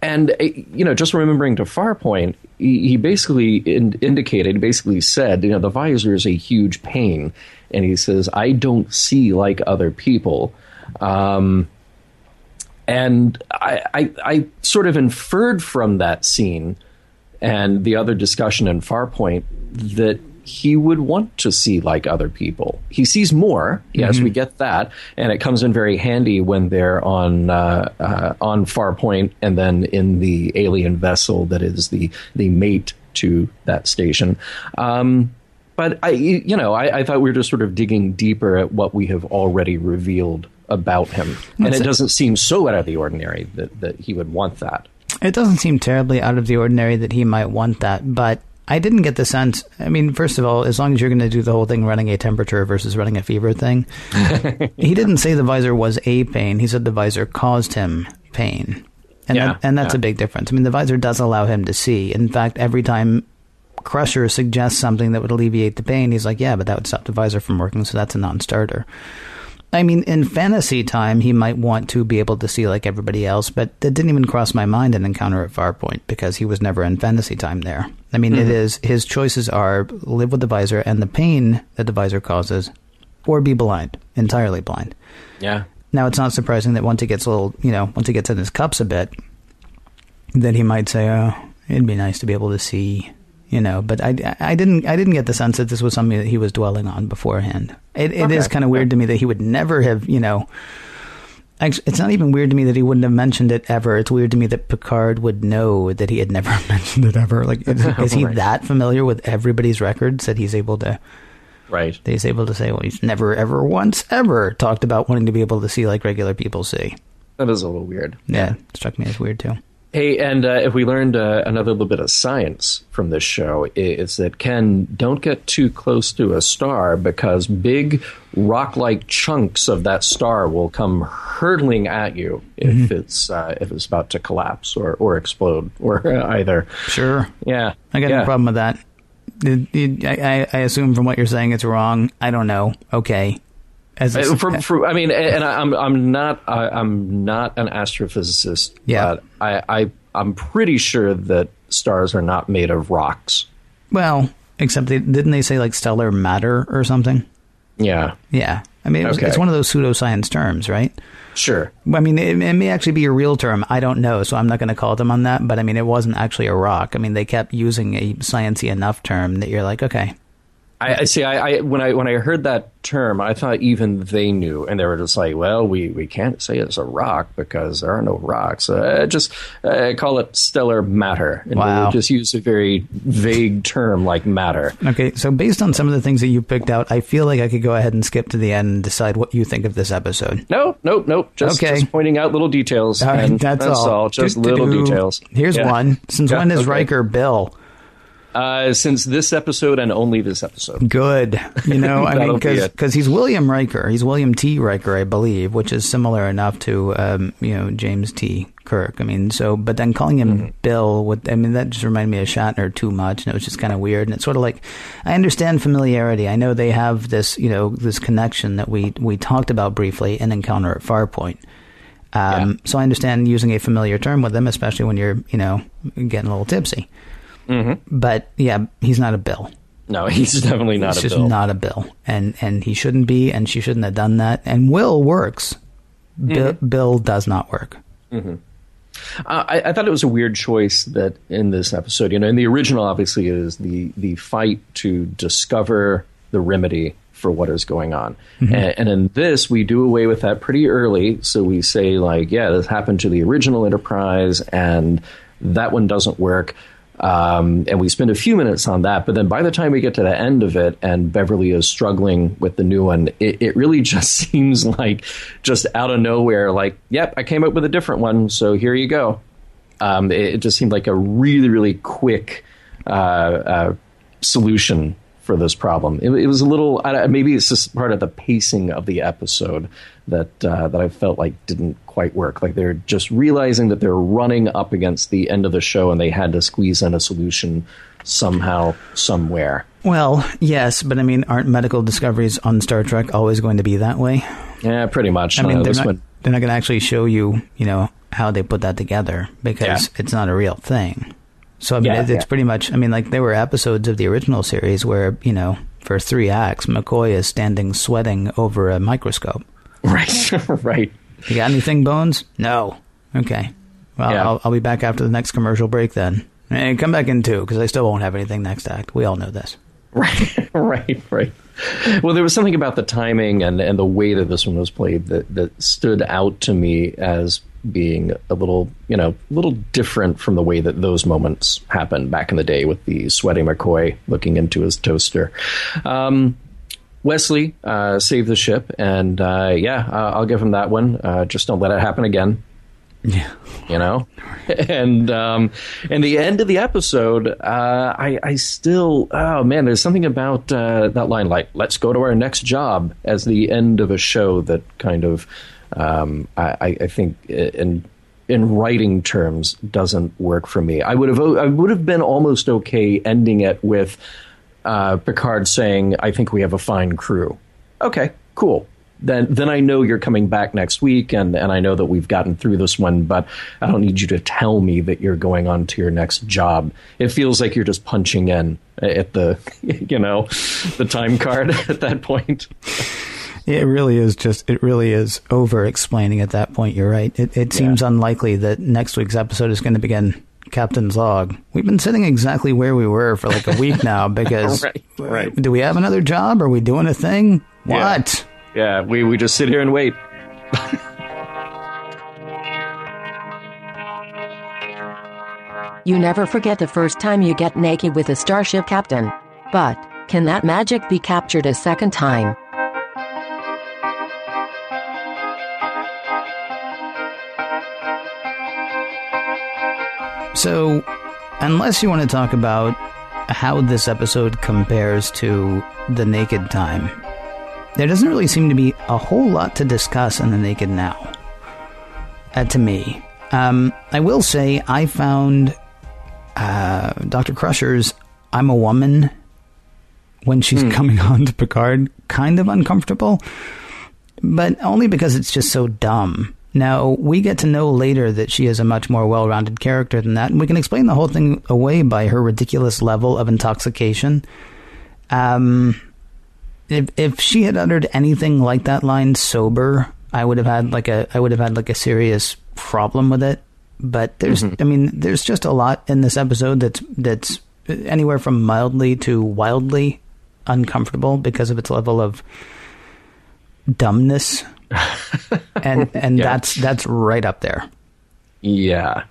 and, uh, you know, just remembering to Farpoint, he, he basically in- indicated, basically said, you know, the visor is a huge pain. And he says, I don't see like other people. Um And I, I, I sort of inferred from that scene and the other discussion in Farpoint that he would want to see like other people. He sees more. Yes, mm-hmm. we get that. And it comes in very handy when they're on uh, uh, on Farpoint and then in the alien vessel that is the, the mate to that station. Um, but, I, you know, I, I thought we were just sort of digging deeper at what we have already revealed about him. And That's it doesn't it. seem so out of the ordinary that, that he would want that. It doesn't seem terribly out of the ordinary that he might want that, but I didn't get the sense. I mean, first of all, as long as you're going to do the whole thing running a temperature versus running a fever thing, he didn't say the visor was a pain. He said the visor caused him pain. And, yeah, that, and that's yeah. a big difference. I mean, the visor does allow him to see. In fact, every time Crusher suggests something that would alleviate the pain, he's like, yeah, but that would stop the visor from working, so that's a non-starter. I mean, in fantasy time, he might want to be able to see like everybody else, but that didn't even cross my mind in Encounter at Farpoint because he was never in fantasy time there. I mean, mm-hmm. it is his choices are live with the visor and the pain that the visor causes or be blind, entirely blind. Yeah. Now, it's not surprising that once he gets a little, you know, once he gets in his cups a bit, that he might say, oh, it'd be nice to be able to see. You know, but I, I didn't I didn't get the sense that this was something that he was dwelling on beforehand. It it okay. is kind of weird to me that he would never have, you know, actually, it's not even weird to me that he wouldn't have mentioned it ever. It's weird to me that Picard would know that he had never mentioned it ever. Like, is, is he right. that familiar with everybody's records that he's able to, right? That he's able to say, well, he's never, ever, once, ever talked about wanting to be able to see like regular people see. That is a little weird. Yeah, it struck me as weird, too. Hey, and uh, if we learned uh, another little bit of science from this show, is that, Ken, don't get too close to a star because big rock-like chunks of that star will come hurtling at you if mm-hmm. it's uh, if it's about to collapse or, or explode or uh, either. Sure. Yeah. I got yeah. no problem with that. I, I assume from what you're saying it's wrong. I don't know. Okay. As a, for, for, I mean, and I'm I'm not I, I'm not an astrophysicist, yeah. but I, I I'm pretty sure that stars are not made of rocks. Well, except they, didn't they say like stellar matter or something? Yeah, yeah. I mean, it was, okay. it's one of those pseudoscience terms, right? Sure. I mean, it, it may actually be a real term. I don't know, so I'm not going to call them on that. But I mean, it wasn't actually a rock. I mean, they kept using a sciencey enough term that you're like, okay. I see. I, I when I when I heard that term, I thought even they knew, and they were just like, "Well, we, we can't say it's a rock because there are no rocks. Uh, just uh, call it stellar matter, and wow. we'll just use a very vague term like matter." Okay, so based on some of the things that you picked out, I feel like I could go ahead and skip to the end and decide what you think of this episode. No, nope, nope. Just, okay. just pointing out little details. All right, that's, that's all. all. Just Do-do-do. little details. Here's yeah. one. Since yeah, when is okay. Riker Bill? Uh, since this episode and only this episode. Good. You know, I mean, because he's William Riker. He's William T. Riker, I believe, which is similar enough to, um, you know, James T. Kirk. I mean, so, but then calling him mm-hmm. Bill, with, I mean, that just reminded me of Shatner too much, and it was just kind of weird. And it's sort of like, I understand familiarity. I know they have this, you know, this connection that we, we talked about briefly in Encounter at Farpoint. Um, yeah. So I understand using a familiar term with them, especially when you're, you know, getting a little tipsy. Mm-hmm. But yeah, he's not a Bill. No, he's definitely not he's a Bill. He's just not a Bill. And and he shouldn't be, and she shouldn't have done that. And Will works. Mm-hmm. Bi- Bill does not work. Mm-hmm. Uh, I, I thought it was a weird choice that in this episode, you know, in the original, obviously, is the, the fight to discover the remedy for what is going on. Mm-hmm. And, and in this, we do away with that pretty early. So we say, like, yeah, this happened to the original Enterprise, and that one doesn't work. Um, and we spend a few minutes on that, but then by the time we get to the end of it and Beverly is struggling with the new one, it, it really just seems like just out of nowhere, like, yep, I came up with a different one, so here you go. Um, it, it just seemed like a really, really quick uh, uh, solution for this problem. It, it was a little, uh, maybe it's just part of the pacing of the episode that uh, that I felt like didn't quite work. Like they're just realizing that they're running up against the end of the show and they had to squeeze in a solution somehow, somewhere. Well, yes, but I mean, aren't medical discoveries on Star Trek always going to be that way? Yeah, pretty much. I mean, uh, they're, not, one... they're not going to actually show you, you know, how they put that together because yeah. it's not a real thing. So I mean, yeah, it's yeah. pretty much, I mean, like there were episodes of the original series where, you know, for three acts, McCoy is standing sweating over a microscope. Right. Right. You got anything, Bones? No. Okay. Well, yeah. I'll, I'll be back after the next commercial break then. And come back in too, because I still won't have anything next act. We all know this. Right. Right. Right. Well, there was something about the timing and, and the way that this one was played that, that stood out to me as being a little, you know, a little different from the way that those moments happened back in the day with the sweaty McCoy looking into his toaster. Um, Wesley uh, saved the ship, and uh, yeah, uh, I'll give him that one. Uh, just don't let it happen again. Yeah, you know, and um, and the end of the episode, uh, I, I still, oh man, there's something about uh, that line, like "Let's go to our next job" as the end of a show that kind of. Um, I, I think in in writing terms doesn't work for me. I would have I would have been almost okay ending it with uh, Picard saying, "I think we have a fine crew." Okay, cool. Then then I know you're coming back next week, and, and I know that we've gotten through this one. But I don't need you to tell me that you're going on to your next job. It feels like you're just punching in at the you know the time card at that point. It really is just, it really is over-explaining at that point. You're right. It, it seems yeah. unlikely that next week's episode is going to begin Captain's Log. We've been sitting exactly where we were for like a week now because right, right. do we have another job? Are we doing a thing? Yeah. What? Yeah, we, we just sit here and wait. You never forget the first time you get naked with a starship captain. But can that magic be captured a second time? So, unless you want to talk about how this episode compares to The Naked Time, there doesn't really seem to be a whole lot to discuss in The Naked Now, uh, to me. Um, I will say I found uh, Doctor Crusher's I'm a Woman when she's mm. coming on to Picard kind of uncomfortable, but only because it's just so dumb. Now, we get to know later that she is a much more well-rounded character than that, and we can explain the whole thing away by her ridiculous level of intoxication. Um, if if she had uttered anything like that line sober, I would have had like a I would have had like a serious problem with it. But there's, mm-hmm. I mean, there's just a lot in this episode that's that's anywhere from mildly to wildly uncomfortable because of its level of dumbness. and and yeah. that's that's right up there. Yeah,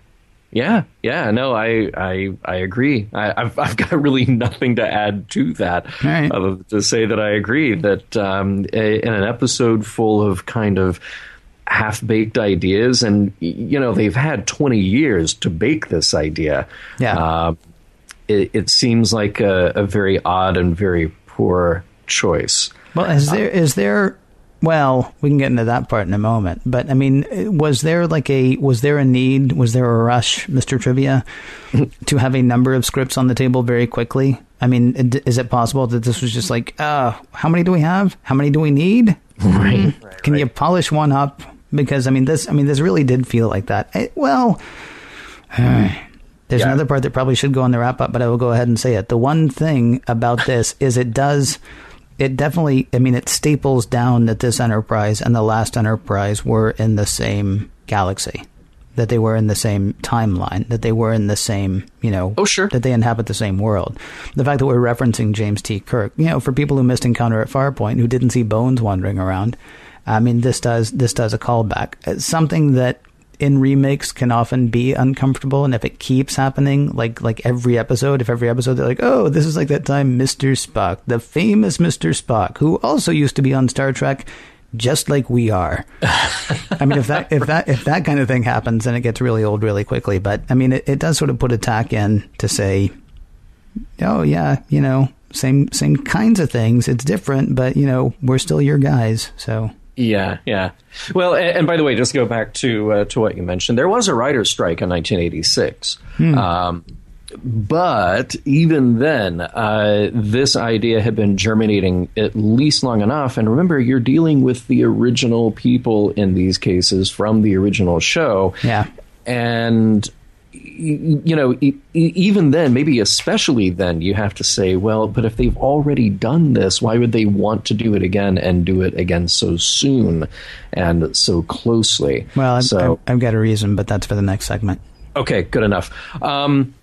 yeah, yeah. No, I I I agree. I, I've I've got really nothing to add to that. All right. Other than to say that I agree that um, a, in an episode full of kind of half-baked ideas, and you know they've had twenty years to bake this idea. Yeah. Uh, it, it seems like a, a very odd and very poor choice. Well, is there um, is there? Well, we can get into that part in a moment. But I mean, was there like a was there a need? Was there a rush, Mister Trivia, to have a number of scripts on the table very quickly? I mean, is it possible that this was just like, uh, how many do we have? How many do we need? Right. right Can right. you polish one up? Because I mean, this I mean, this really did feel like that. I, well, uh, there's yeah. another part that probably should go on the wrap up, but I will go ahead and say it. The one thing about this is it does. It definitely, I mean, it staples down that this Enterprise and the last Enterprise were in the same galaxy, that they were in the same timeline, that they were in the same, you know, oh, sure. that they inhabit the same world. The fact that we're referencing James T. Kirk, you know, for people who missed Encounter at Farpoint, who didn't see Bones wandering around, I mean, this does, this does a callback. It's something that in remakes can often be uncomfortable, and if it keeps happening, like like every episode, if every episode they're like, oh, this is like that time Mister Spock, the famous Mister Spock, who also used to be on Star Trek, just like we are. I mean, if that if that if that kind of thing happens, then it gets really old really quickly. But I mean, it, it does sort of put a tack in to say, oh yeah, you know, same same kinds of things. It's different, but you know, we're still your guys, so. Yeah, yeah. Well, and, and by the way, just go back to uh, to what you mentioned. There was a writer's strike in nineteen eighty-six. Hmm. Um, but even then, uh, this idea had been germinating at least long enough. And remember, you're dealing with the original people in these cases from the original show. Yeah. And, you know, even then, maybe especially then, you have to say, well, but if they've already done this, why would they want to do it again and do it again so soon and so closely? Well, I've, so, I've, I've got a reason, but that's for the next segment. Okay, good enough. Um,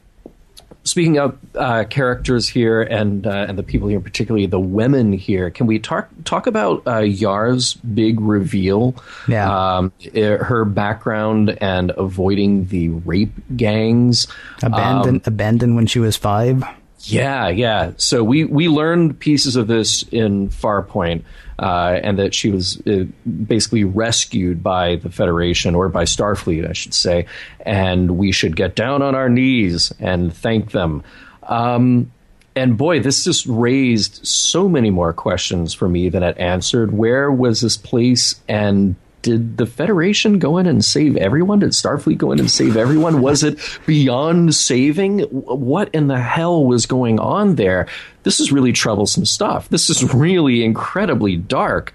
speaking of uh, characters here and uh, and the people here, particularly the women here, can we talk talk about uh, Yar's big reveal? Yeah, um, it, her background and avoiding the rape gangs, abandoned um, abandoned when she was five. Yeah, yeah. So we, we learned pieces of this in Farpoint, uh, and that she was uh, basically rescued by the Federation, or by Starfleet, I should say, and we should get down on our knees and thank them. Um, and boy, this just raised so many more questions for me than it answered. Where was this place, and did the Federation go in and save everyone? Did Starfleet go in and save everyone? Was it beyond saving? What in the hell was going on there? This is really troublesome stuff. This is really incredibly dark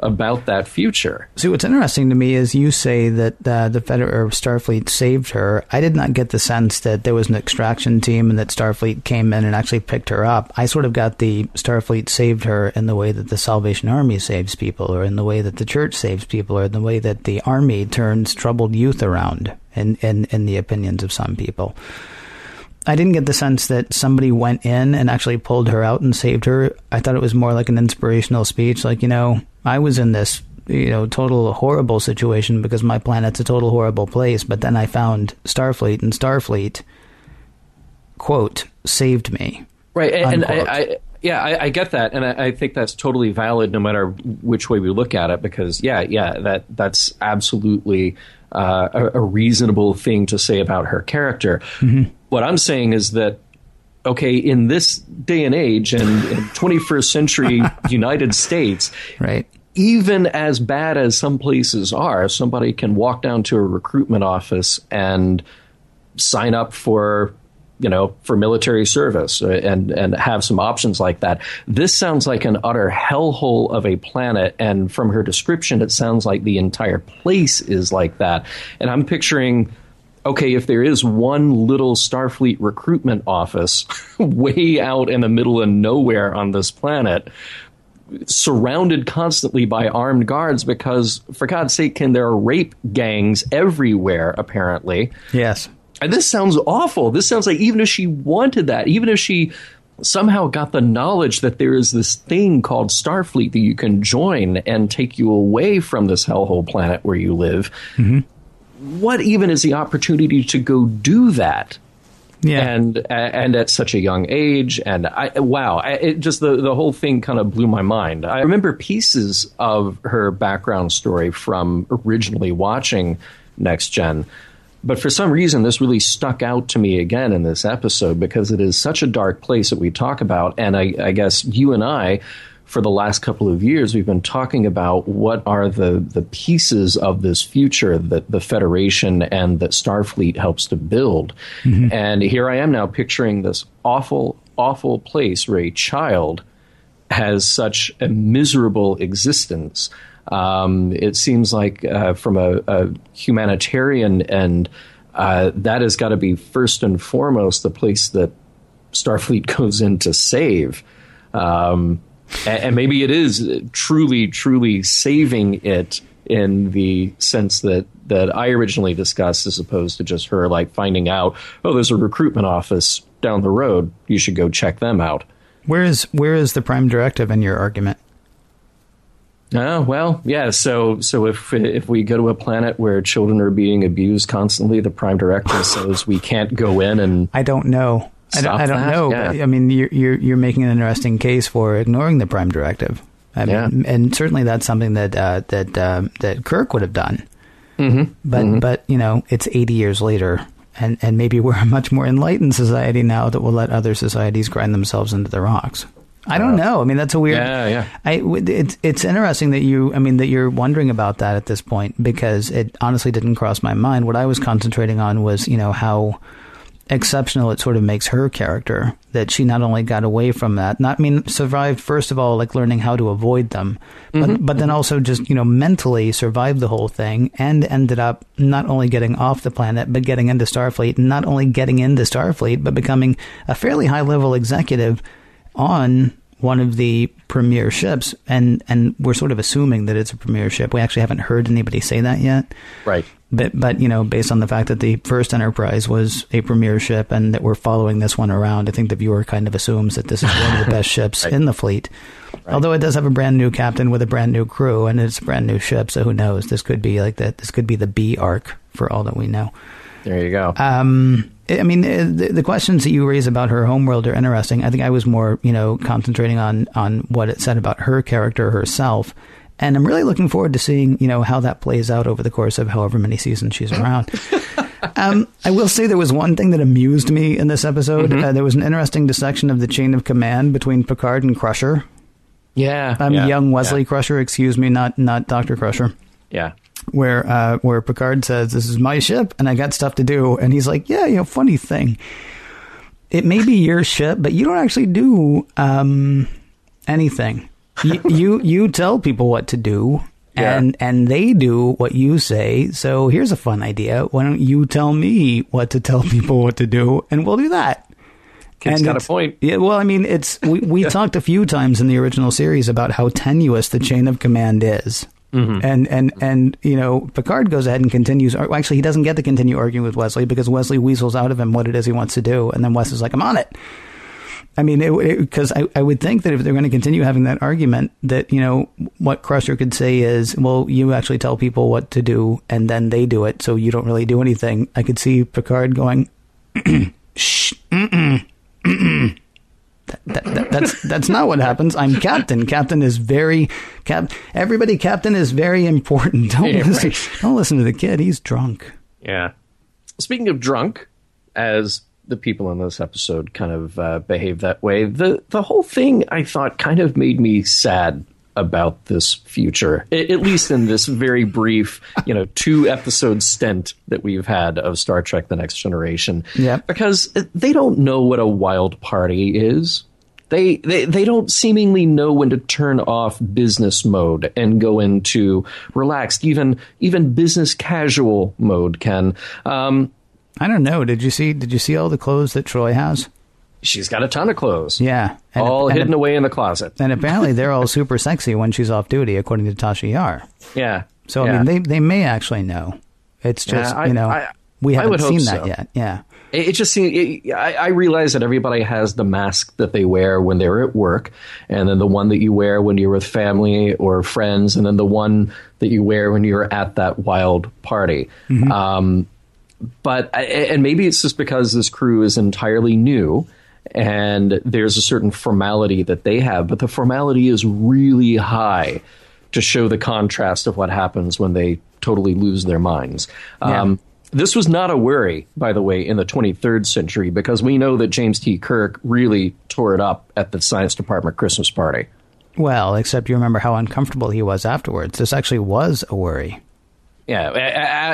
about that future. See, what's interesting to me is you say that uh, the Feder- or Starfleet saved her. I did not get the sense that there was an extraction team and that Starfleet came in and actually picked her up. I sort of got the Starfleet saved her in the way that the Salvation Army saves people, or in the way that the church saves people, or in the way that the army turns troubled youth around, in, in, in the opinions of some people. I didn't get the sense that somebody went in and actually pulled her out and saved her. I thought it was more like an inspirational speech, like, you know, I was in this, you know, total horrible situation because my planet's a total horrible place, but then I found Starfleet, and Starfleet, quote, saved me. Right, and, and I, I, yeah, I, I get that, and I, I think that's totally valid no matter which way we look at it, because, yeah, yeah, that that's absolutely uh, a, a reasonable thing to say about her character. Mm-hmm. What I'm saying is that, okay, in this day and age and twenty-first century United States, right, even as bad as some places are, somebody can walk down to a recruitment office and sign up for, you know, for military service and, and have some options like that. This sounds like an utter hellhole of a planet. And from her description, it sounds like the entire place is like that. And I'm picturing, okay, if there is one little Starfleet recruitment office way out in the middle of nowhere on this planet, surrounded constantly by armed guards, because for God's sake, can there are rape gangs everywhere, apparently. Yes. And this sounds awful. This sounds like even if she wanted that, even if she somehow got the knowledge that there is this thing called Starfleet that you can join and take you away from this hellhole planet where you live, mm-hmm. what even is the opportunity to go do that? Yeah. And and at such a young age. And I, wow, I, it just the, the whole thing kind of blew my mind. I remember pieces of her background story from originally watching Next Gen. But for some reason, this really stuck out to me again in this episode because it is such a dark place that we talk about. And I, I guess you and I, for the last couple of years, we've been talking about what are the, the pieces of this future that the Federation and that Starfleet helps to build. Mm-hmm. And here I am now picturing this awful, awful place where a child has such a miserable existence. Um, it seems like uh, from a, a humanitarian end, uh, that has got to be first and foremost the place that Starfleet goes in to save. Um, and, and maybe it is truly, truly saving it in the sense that, that I originally discussed, as opposed to just her like finding out, oh, there's a recruitment office down the road. You should go check them out. Where is where is the prime directive in your argument? Oh, well, yeah. So so if if we go to a planet where children are being abused constantly, the prime directive says we can't go in and I don't know. I don't, I don't know. Yeah. But, I mean, you're, you're you're making an interesting case for ignoring the prime directive. I yeah. mean, and certainly that's something that uh, that um, that Kirk would have done. Mm-hmm. But mm-hmm. but you know, it's eighty years later. And and maybe we're a much more enlightened society now that will let other societies grind themselves into the rocks. I don't know. I mean, that's a weird. Yeah, yeah. I it's it's interesting that you. I mean, that you're wondering about that at this point, because it honestly didn't cross my mind. What I was concentrating on was, you know, how exceptional it sort of makes her character that she not only got away from that, not I mean survived first of all, like learning how to avoid them, but mm-hmm. but then also just, you know, mentally survived the whole thing and ended up not only getting off the planet but getting into Starfleet, and not only getting into Starfleet but becoming a fairly high level executive on one of the premier ships, and and we're sort of assuming that it's a premier ship. We actually haven't heard anybody say that yet, right? But, but you know, based on the fact that the first Enterprise was a premier ship and that we're following this one around, I think the viewer kind of assumes that this is one of the best ships right. in the fleet. Right. Although it does have a brand new captain with a brand new crew, and it's a brand new ship, so who knows? This could be like that. This could be the B arc for all that we know. There you go. Um, I mean, the, the questions that you raise about her homeworld are interesting. I think I was more, you know, concentrating on on what it said about her character herself. And I'm really looking forward to seeing, you know, how that plays out over the course of however many seasons she's around. um, I will say there was one thing that amused me in this episode. Mm-hmm. Uh, there was an interesting dissection of the chain of command between Picard and Crusher. Yeah. Um, yeah young Wesley yeah. Crusher, excuse me, not not Doctor Crusher. Yeah. Where uh, where Picard says, this is my ship and I got stuff to do. And he's like, yeah, you know, funny thing. It may be your ship, but you don't actually do um, anything. you, you you tell people what to do, and yeah. and they do what you say. So here's a fun idea. Why don't you tell me what to tell people what to do, and we'll do that. Kid's got a point. Yeah. Well, I mean, it's we we yeah. talked a few times in the original series about how tenuous the chain of command is, mm-hmm. and and and you know, Picard goes ahead and continues. Well, actually, he doesn't get to continue arguing with Wesley because Wesley weasels out of him what it is he wants to do, and then Wes is like, "I'm on it." I mean, because I, I would think that if they're going to continue having that argument, that, you know, what Crusher could say is, well, you actually tell people what to do and then they do it. So you don't really do anything. I could see Picard going, shh, mm-mm, mm-mm. That, that, that, that's that's not what happens. I'm captain. Captain is very cap. Everybody, captain is very important. Don't, yeah, listen, right. don't listen to the kid. He's drunk. Yeah. Speaking of drunk, as the people in this episode kind of uh, behave that way. The the whole thing, I thought, kind of made me sad about this future, I- at least in this very brief, you know, two episode stint that we've had of Star Trek: The Next Generation. Yeah, because they don't know what a wild party is. They, they they don't seemingly know when to turn off business mode and go into relaxed, even even business casual mode. Ken. Um, I don't know. Did you see? Did you see all the clothes that Troy has? She's got a ton of clothes. Yeah, and all a, hidden a, away in the closet. And apparently, they're all super sexy when she's off duty, according to Tasha Yar. Yeah. So yeah. I mean, they they may actually know. It's just yeah, I, you know I, we haven't seen that so. yet. Yeah. It, it just seems. It, I, I realize that everybody has the mask that they wear when they're at work, and then the one that you wear when you're with family or friends, and then the one that you wear when you're at that wild party. Mm-hmm. Um, But and maybe it's just because this crew is entirely new and there's a certain formality that they have. But the formality is really high to show the contrast of what happens when they totally lose their minds. Yeah. Um, This was not a worry, by the way, in the twenty-third century, because we know that James T. Kirk really tore it up at the science department Christmas party. Well, except you remember how uncomfortable he was afterwards. This actually was a worry. Yeah, a-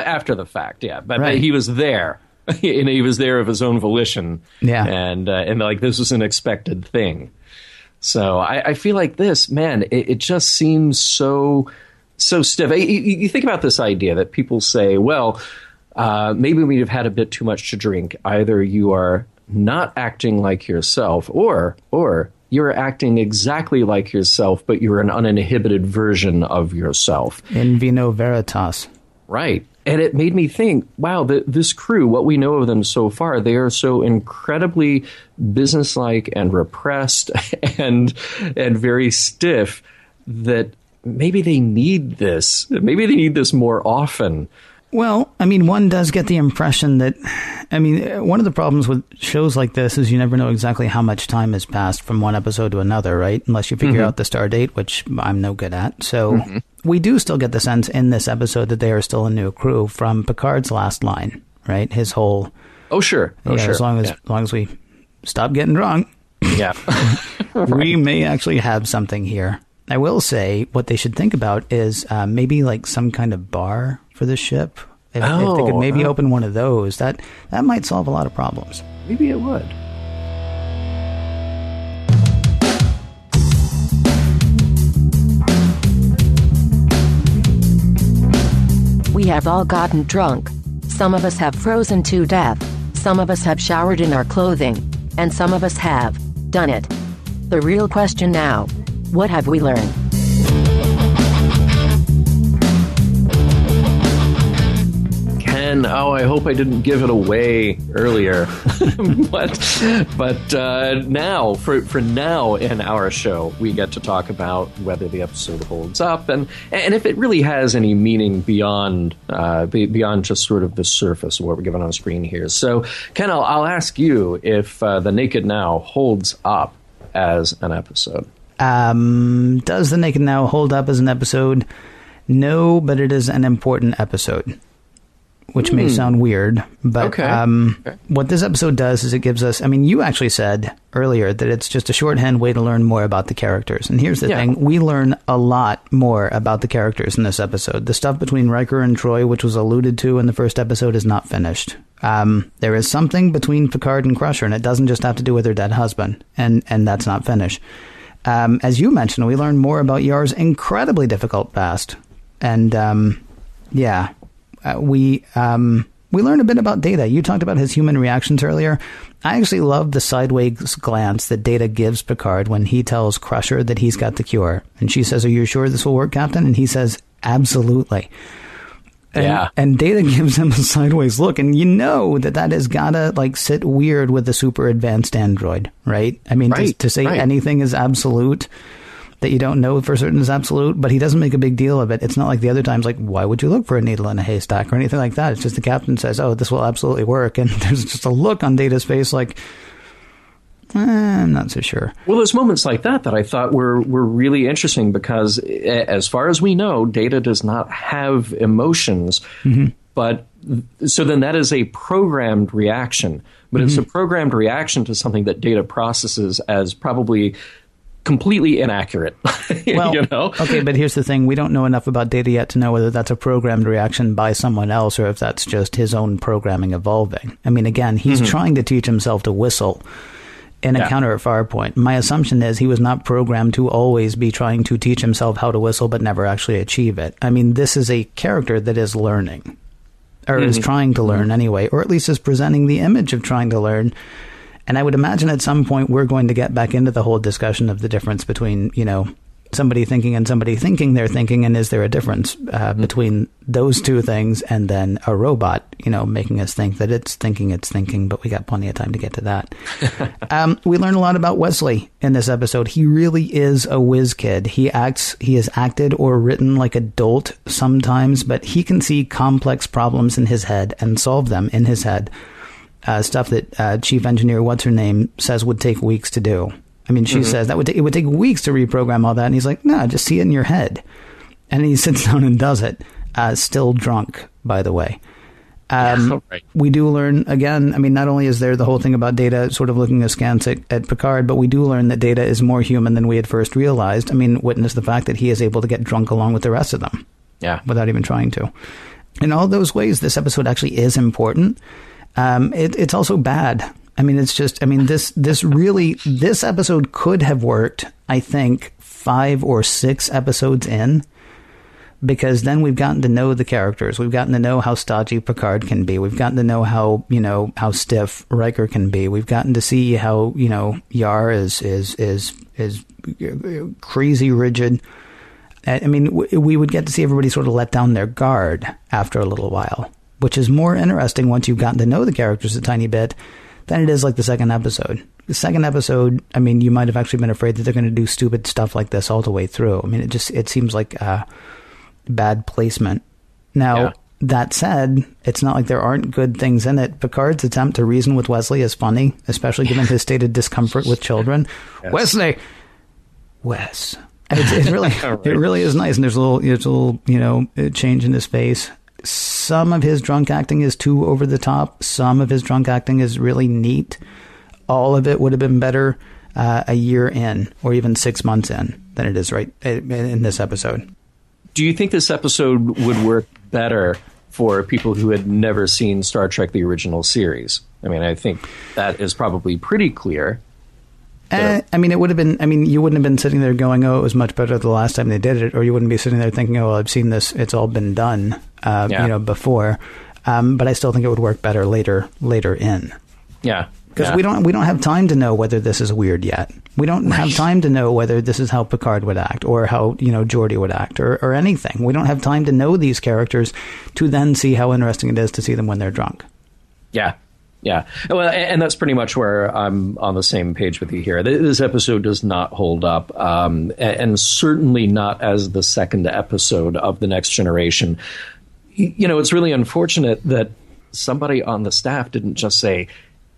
a- after the fact, yeah. But, right. but he was there. And he was there of his own volition. Yeah. And, uh, and like, this was an expected thing. So I, I feel like this, man, it, it just seems so, so stiff. You, you think about this idea that people say, well, uh, maybe we have had a bit too much to drink. Either you are not acting like yourself or, or you're acting exactly like yourself, but you're an uninhibited version of yourself. In vino veritas. Right. And it made me think, wow, the, this crew, what we know of them so far, they are so incredibly businesslike and repressed and and very stiff that maybe they need this. Maybe they need this more often. Well, I mean, one does get the impression that, I mean, one of the problems with shows like this is you never know exactly how much time has passed from one episode to another, right? Unless you figure mm-hmm. out the star date, which I'm no good at. So mm-hmm. we do still get the sense in this episode that they are still a new crew from Picard's last line, right? His whole... Oh, sure. Oh, yeah, sure. As long as, yeah. as long as we stop getting drunk, yeah, right. we may actually have something here. I will say what they should think about is uh, maybe like some kind of bar for the ship. If, oh, if they could maybe uh, open one of those, that, that might solve a lot of problems. Maybe it would. We have all gotten drunk. Some of us have frozen to death. Some of us have showered in our clothing. And some of us have done it. The real question now, what have we learned? Ken, oh, I hope I didn't give it away earlier. but but uh, now, for, for now in our show, we get to talk about whether the episode holds up and, and if it really has any meaning beyond uh, beyond just sort of the surface of what we're given on screen here. So, Ken, I'll, I'll ask you if uh, The Naked Now holds up as an episode. Um, does The Naked Now hold up as an episode? No, but it is an important episode, which mm. may sound weird, but okay. Um, okay. What this episode does is it gives us, I mean, you actually said earlier that it's just a shorthand way to learn more about the characters. And here's the yeah. thing. We learn a lot more about the characters in this episode. The stuff between Riker and Troy, which was alluded to in the first episode, is not finished. Um, there is something between Picard and Crusher, and it doesn't just have to do with her dead husband. And, and that's not finished. Um, as you mentioned, we learn more about Yar's incredibly difficult past. And, um, yeah, uh, we um, we learn a bit about Data. You talked about his human reactions earlier. I actually love the sideways glance that Data gives Picard when he tells Crusher that he's got the cure. And she says, "Are you sure this will work, Captain?" And he says, "Absolutely." And, yeah. and Data gives him a sideways look. And you know that that has got to, like, sit weird with the super advanced android, right? I mean, right, to, to say right. anything is absolute that you don't know for certain is absolute, but he doesn't make a big deal of it. It's not like the other times, like, why would you look for a needle in a haystack or anything like that? It's just the captain says, "Oh, this will absolutely work." And there's just a look on Data's face like, eh, I'm not so sure. Well, there's moments like that that I thought were, were really interesting because, as far as we know, Data does not have emotions. Mm-hmm. But so then that is a programmed reaction. But mm-hmm. it's a programmed reaction to something that Data processes as probably completely inaccurate. Well, you know? Okay, but here's the thing. We don't know enough about Data yet to know whether that's a programmed reaction by someone else or if that's just his own programming evolving. I mean, again, he's mm-hmm. trying to teach himself to whistle. In Encounter at Farpoint, my assumption is he was not programmed to always be trying to teach himself how to whistle but never actually achieve it. I mean, this is a character that is learning, or mm-hmm. is trying to learn anyway, or at least is presenting the image of trying to learn. And I would imagine at some point we're going to get back into the whole discussion of the difference between, you know, somebody thinking and somebody thinking they're thinking, and is there a difference uh, mm-hmm. between those two things and then a robot, you know, making us think that it's thinking it's thinking, but we got plenty of time to get to that. um, we learn a lot about Wesley in this episode. He really is a whiz kid. He acts, he has acted or written like a dolt sometimes, but he can see complex problems in his head and solve them in his head. Uh, stuff that uh, Chief Engineer What's-Her-Name says would take weeks to do. I mean, she mm-hmm. says that would t- it would take weeks to reprogram all that. And he's like, no, nah, just see it in your head. And he sits down and does it. Uh, still drunk, by the way. Um, yeah, right. We do learn, again, I mean, not only is there the whole thing about Data sort of looking askance at, at Picard, but we do learn that Data is more human than we had first realized. I mean, witness the fact that he is able to get drunk along with the rest of them. Yeah. Without even trying to. In all those ways, this episode actually is important. Um, it, it's also bad. I mean, it's just, I mean, this, this really, this episode could have worked, I think, five or six episodes in. Because then we've gotten to know the characters. We've gotten to know how stodgy Picard can be. We've gotten to know how, you know, how stiff Riker can be. We've gotten to see how, you know, Yar is is is is crazy rigid. I mean, we would get to see everybody sort of let down their guard after a little while, which is more interesting once you've gotten to know the characters a tiny bit than it is like the second episode. The second episode, I mean, you might have actually been afraid that they're going to do stupid stuff like this all the way through. I mean, it just it seems like uh, bad placement. Now, yeah. That said, it's not like there aren't good things in it. Picard's attempt to reason with Wesley is funny, especially given his stated discomfort with children. Yes. Wesley! Wes. It's, it's really, right. It really is nice. And there's a little, there's a little, you know, change in his face. Some of his drunk acting is too over the top. Some of his drunk acting is really neat. All of it would have been better uh, a year in or even six months in than it is right in this episode. Do you think this episode would work better for people who had never seen Star Trek, the original series? I mean, I think that is probably pretty clear. Uh, I mean, it would have been, I mean, you wouldn't have been sitting there going, oh, it was much better the last time they did it, or you wouldn't be sitting there thinking, oh, well, I've seen this, it's all been done, uh, yeah. you know, before. Um, but I still think it would work better later, later in. Yeah. Because yeah. we don't we don't have time to know whether this is weird yet. We don't have time to know whether this is how Picard would act or how, you know, Geordi would act or, or anything. We don't have time to know these characters to then see how interesting it is to see them when they're drunk. Yeah. Yeah. Well, and that's pretty much where I'm on the same page with you here. This episode does not hold up, um, and certainly not as the second episode of The Next Generation. You know, it's really unfortunate that somebody on the staff didn't just say,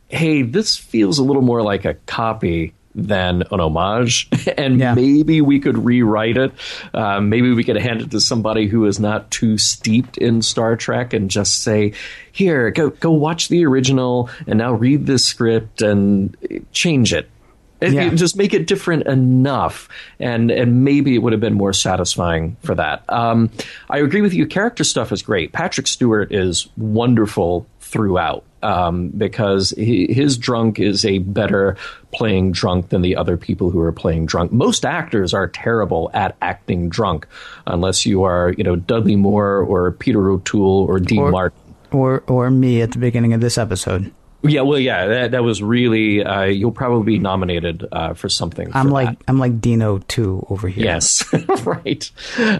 hey, this feels a little more like a copy than an homage, and yeah. maybe we could rewrite it. Uh, maybe we could hand it to somebody who is not too steeped in Star Trek and just say, here, go go watch the original and now read this script and change it. It, yeah. it just make it different enough, and, and maybe it would have been more satisfying for that. Um, I agree with you. Character stuff is great. Patrick Stewart is wonderful throughout. Um, because he, his drunk is a better playing drunk than the other people who are playing drunk. Most actors are terrible at acting drunk, unless you are, you know, Dudley Moore or Peter O'Toole or Dean or, Martin. Or or me at the beginning of this episode. Yeah, well, yeah, that, that was really, uh, you'll probably be nominated uh, for something. I'm for like that. I'm like Dino two over here. Yes, right.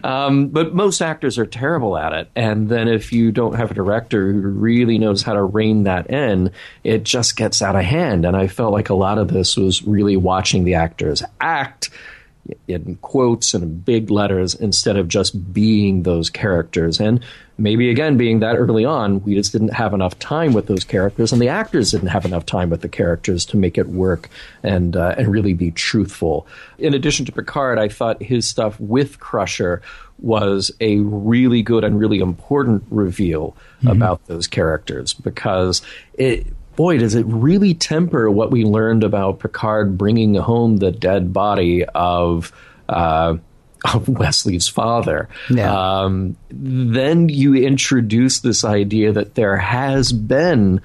Um, but most actors are terrible at it. And then if you don't have a director who really knows how to rein that in, it just gets out of hand. And I felt like a lot of this was really watching the actors act in quotes and big letters instead of just being those characters. And maybe, again, being that early on, we just didn't have enough time with those characters, and the actors didn't have enough time with the characters to make it work and uh, and really be truthful. In addition to Picard, I thought his stuff with Crusher was a really good and really important reveal mm-hmm. about those characters, because it... boy, does it really temper what we learned about Picard bringing home the dead body of uh, of Wesley's father. Yeah. Um, then you introduce this idea that there has been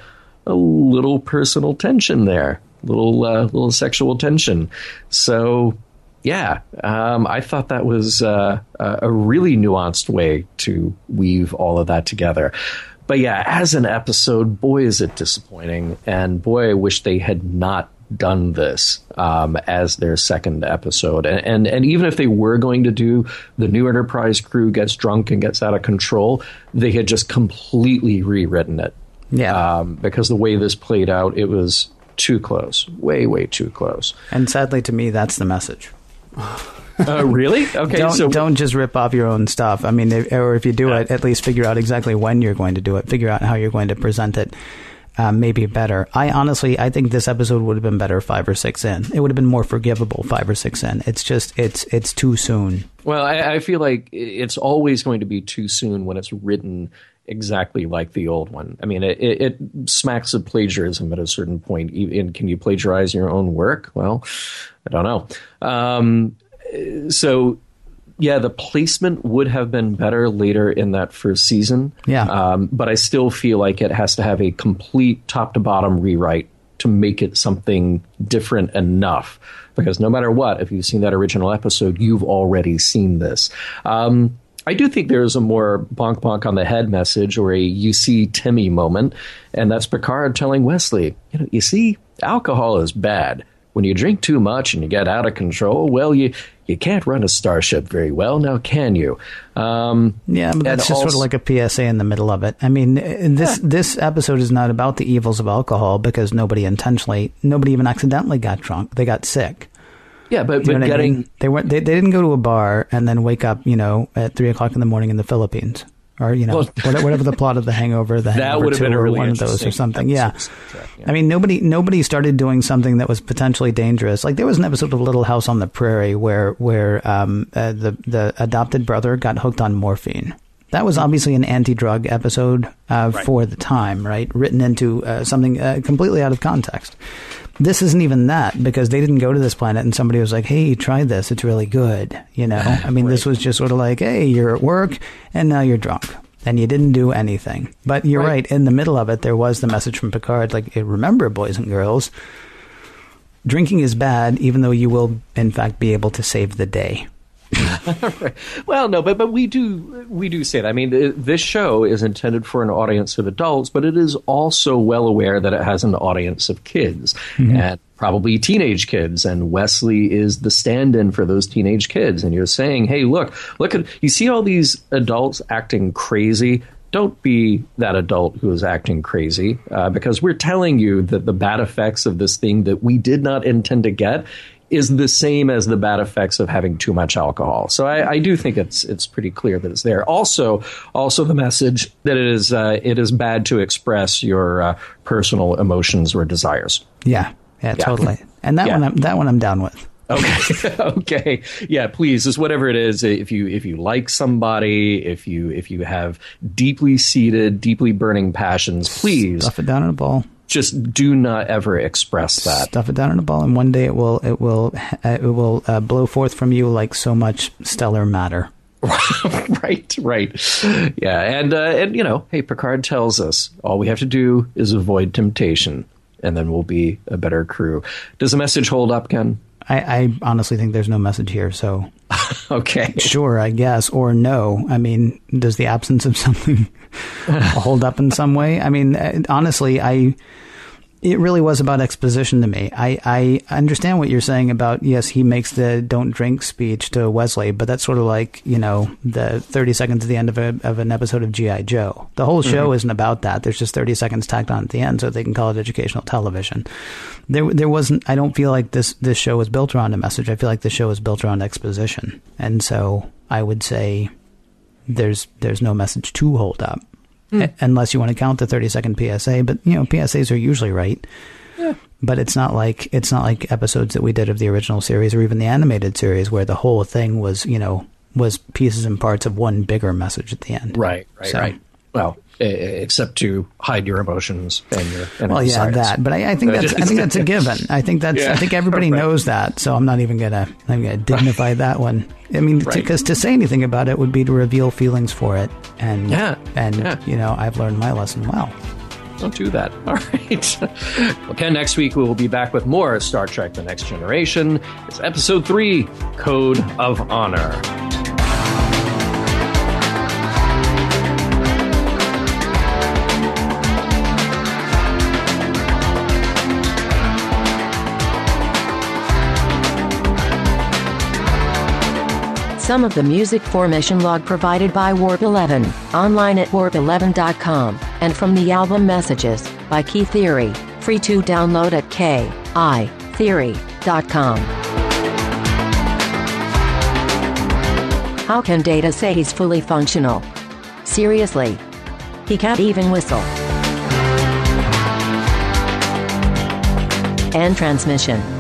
a little personal tension there, little uh, little sexual tension. So, yeah, um, I thought that was uh, a really nuanced way to weave all of that together. But yeah, as an episode, boy, is it disappointing. And boy, I wish they had not done this um, as their second episode. And, and and even if they were going to do the new Enterprise crew gets drunk and gets out of control, they had just completely rewritten it. Yeah, um, because the way this played out, it was too close, way, way too close. And sadly, to me, that's the message. Uh, really? Okay. Don't, so don't just rip off your own stuff. I mean, if, or if you do yeah. it, at least figure out exactly when you're going to do it. Figure out how you're going to present it. Uh, maybe better. I honestly, I think this episode would have been better five or six in. It would have been more forgivable five or six in. It's just, it's, it's too soon. Well, I, I feel like it's always going to be too soon when it's written exactly like the old one. I mean, it, it smacks of plagiarism at a certain point. And can you plagiarize your own work? Well, I don't know. Um, so, yeah, the placement would have been better later in that first season. Yeah. Um, but I still feel like it has to have a complete top-to-bottom rewrite to make it something different enough. Because no matter what, if you've seen that original episode, you've already seen this. Um, I do think there's a more bonk bonk on the head message or a you see Timmy moment. And that's Picard telling Wesley, you know, you see, alcohol is bad. When you drink too much and you get out of control, well, you, you can't run a starship very well, now can you? Um, yeah, but that's just also, sort of like a P S A in the middle of it. I mean, this yeah. this episode is not about the evils of alcohol because nobody intentionally, nobody even accidentally got drunk. They got sick. Yeah, but, but getting I mean? they weren't they, they didn't go to a bar and then wake up, you know, at three o'clock in the morning in the Philippines, or you know, well, whatever the plot of The Hangover, the Hangover that would have been a really one of those or something. Yeah. yeah, I mean, nobody nobody started doing something that was potentially dangerous. Like there was an episode of Little House on the Prairie where where um, uh, the the adopted brother got hooked on morphine. That was obviously an anti-drug episode uh, right. for the time, right? Written into uh, something uh, completely out of context. This isn't even that because they didn't go to this planet and somebody was like, hey, try this. It's really good. You know, I mean, right. this was just sort of like, hey, you're at work and now you're drunk and you didn't do anything. But you're right. right. In the middle of it, there was the message from Picard. Like, hey, remember, boys and girls, drinking is bad, even though you will, in fact, be able to save the day. Right. Well, no, but but we do we do say that. I mean, th- this show is intended for an audience of adults, but it is also well aware that it has an audience of kids mm-hmm. and probably teenage kids. And Wesley is the stand-in for those teenage kids. And you're saying, hey, look, look at you see all these adults acting crazy. Don't be that adult who is acting crazy uh, because we're telling you that the bad effects of this thing that we did not intend to get is the same as the bad effects of having too much alcohol. So I, I do think it's it's pretty clear that it's there. Also, also the message that it is uh, it is bad to express your uh, personal emotions or desires. Yeah, yeah, yeah. totally. And that yeah. one, I'm, that one, I'm down with. Okay, okay, yeah. Please, just whatever it is. If you if you like somebody, if you if you have deeply seated, deeply burning passions, please stuff it down in a bowl. Just do not ever express that. Stuff it down in a ball, and one day it will, it will, it will uh, blow forth from you like so much stellar matter. Right, right, yeah, and uh, and you know, hey, Picard tells us all we have to do is avoid temptation, and then we'll be a better crew. Does the message hold up, Ken? I, I honestly think there's no message here, so okay, sure, I guess, or no. I mean, does the absence of something hold up in some way? I mean, honestly, I it really was about exposition to me. I, I understand what you're saying about yes, he makes the don't drink speech to Wesley, but that's sort of like you know the thirty seconds at the end of a, of an episode of G I Joe. The whole show mm-hmm. isn't about that. There's just thirty seconds tacked on at the end, so they can call it educational television. There, there wasn't. I don't feel like this this show was built around a message. I feel like the show was built around exposition, and so I would say there's there's no message to hold up, mm. unless you want to count the thirty second P S A. But you know, P S As are usually right. Yeah. But it's not like it's not like episodes that we did of the original series or even the animated series where the whole thing was you know was pieces and parts of one bigger message at the end. Right. Right. So, right. Well. Except to hide your emotions and your and well, yeah, desires. That. But I, I think that's I think that's a given. I think that's yeah. I think everybody right. knows that. So I'm not even gonna I'm gonna dignify that one. I mean, because right. to say anything about it would be to reveal feelings for it. And yeah. and yeah. you know, I've learned my lesson well. Don't do that. All right. Well, Ken, next week we will be back with more Star Trek: The Next Generation. It's episode three, Code of Honor. Some of the music for Mission Log provided by Warp eleven, online at warp eleven dot com, and from the album Messages, by Key Theory, free to download at k i theory dot com. How can Data say he's fully functional? Seriously? He can't even whistle. End transmission.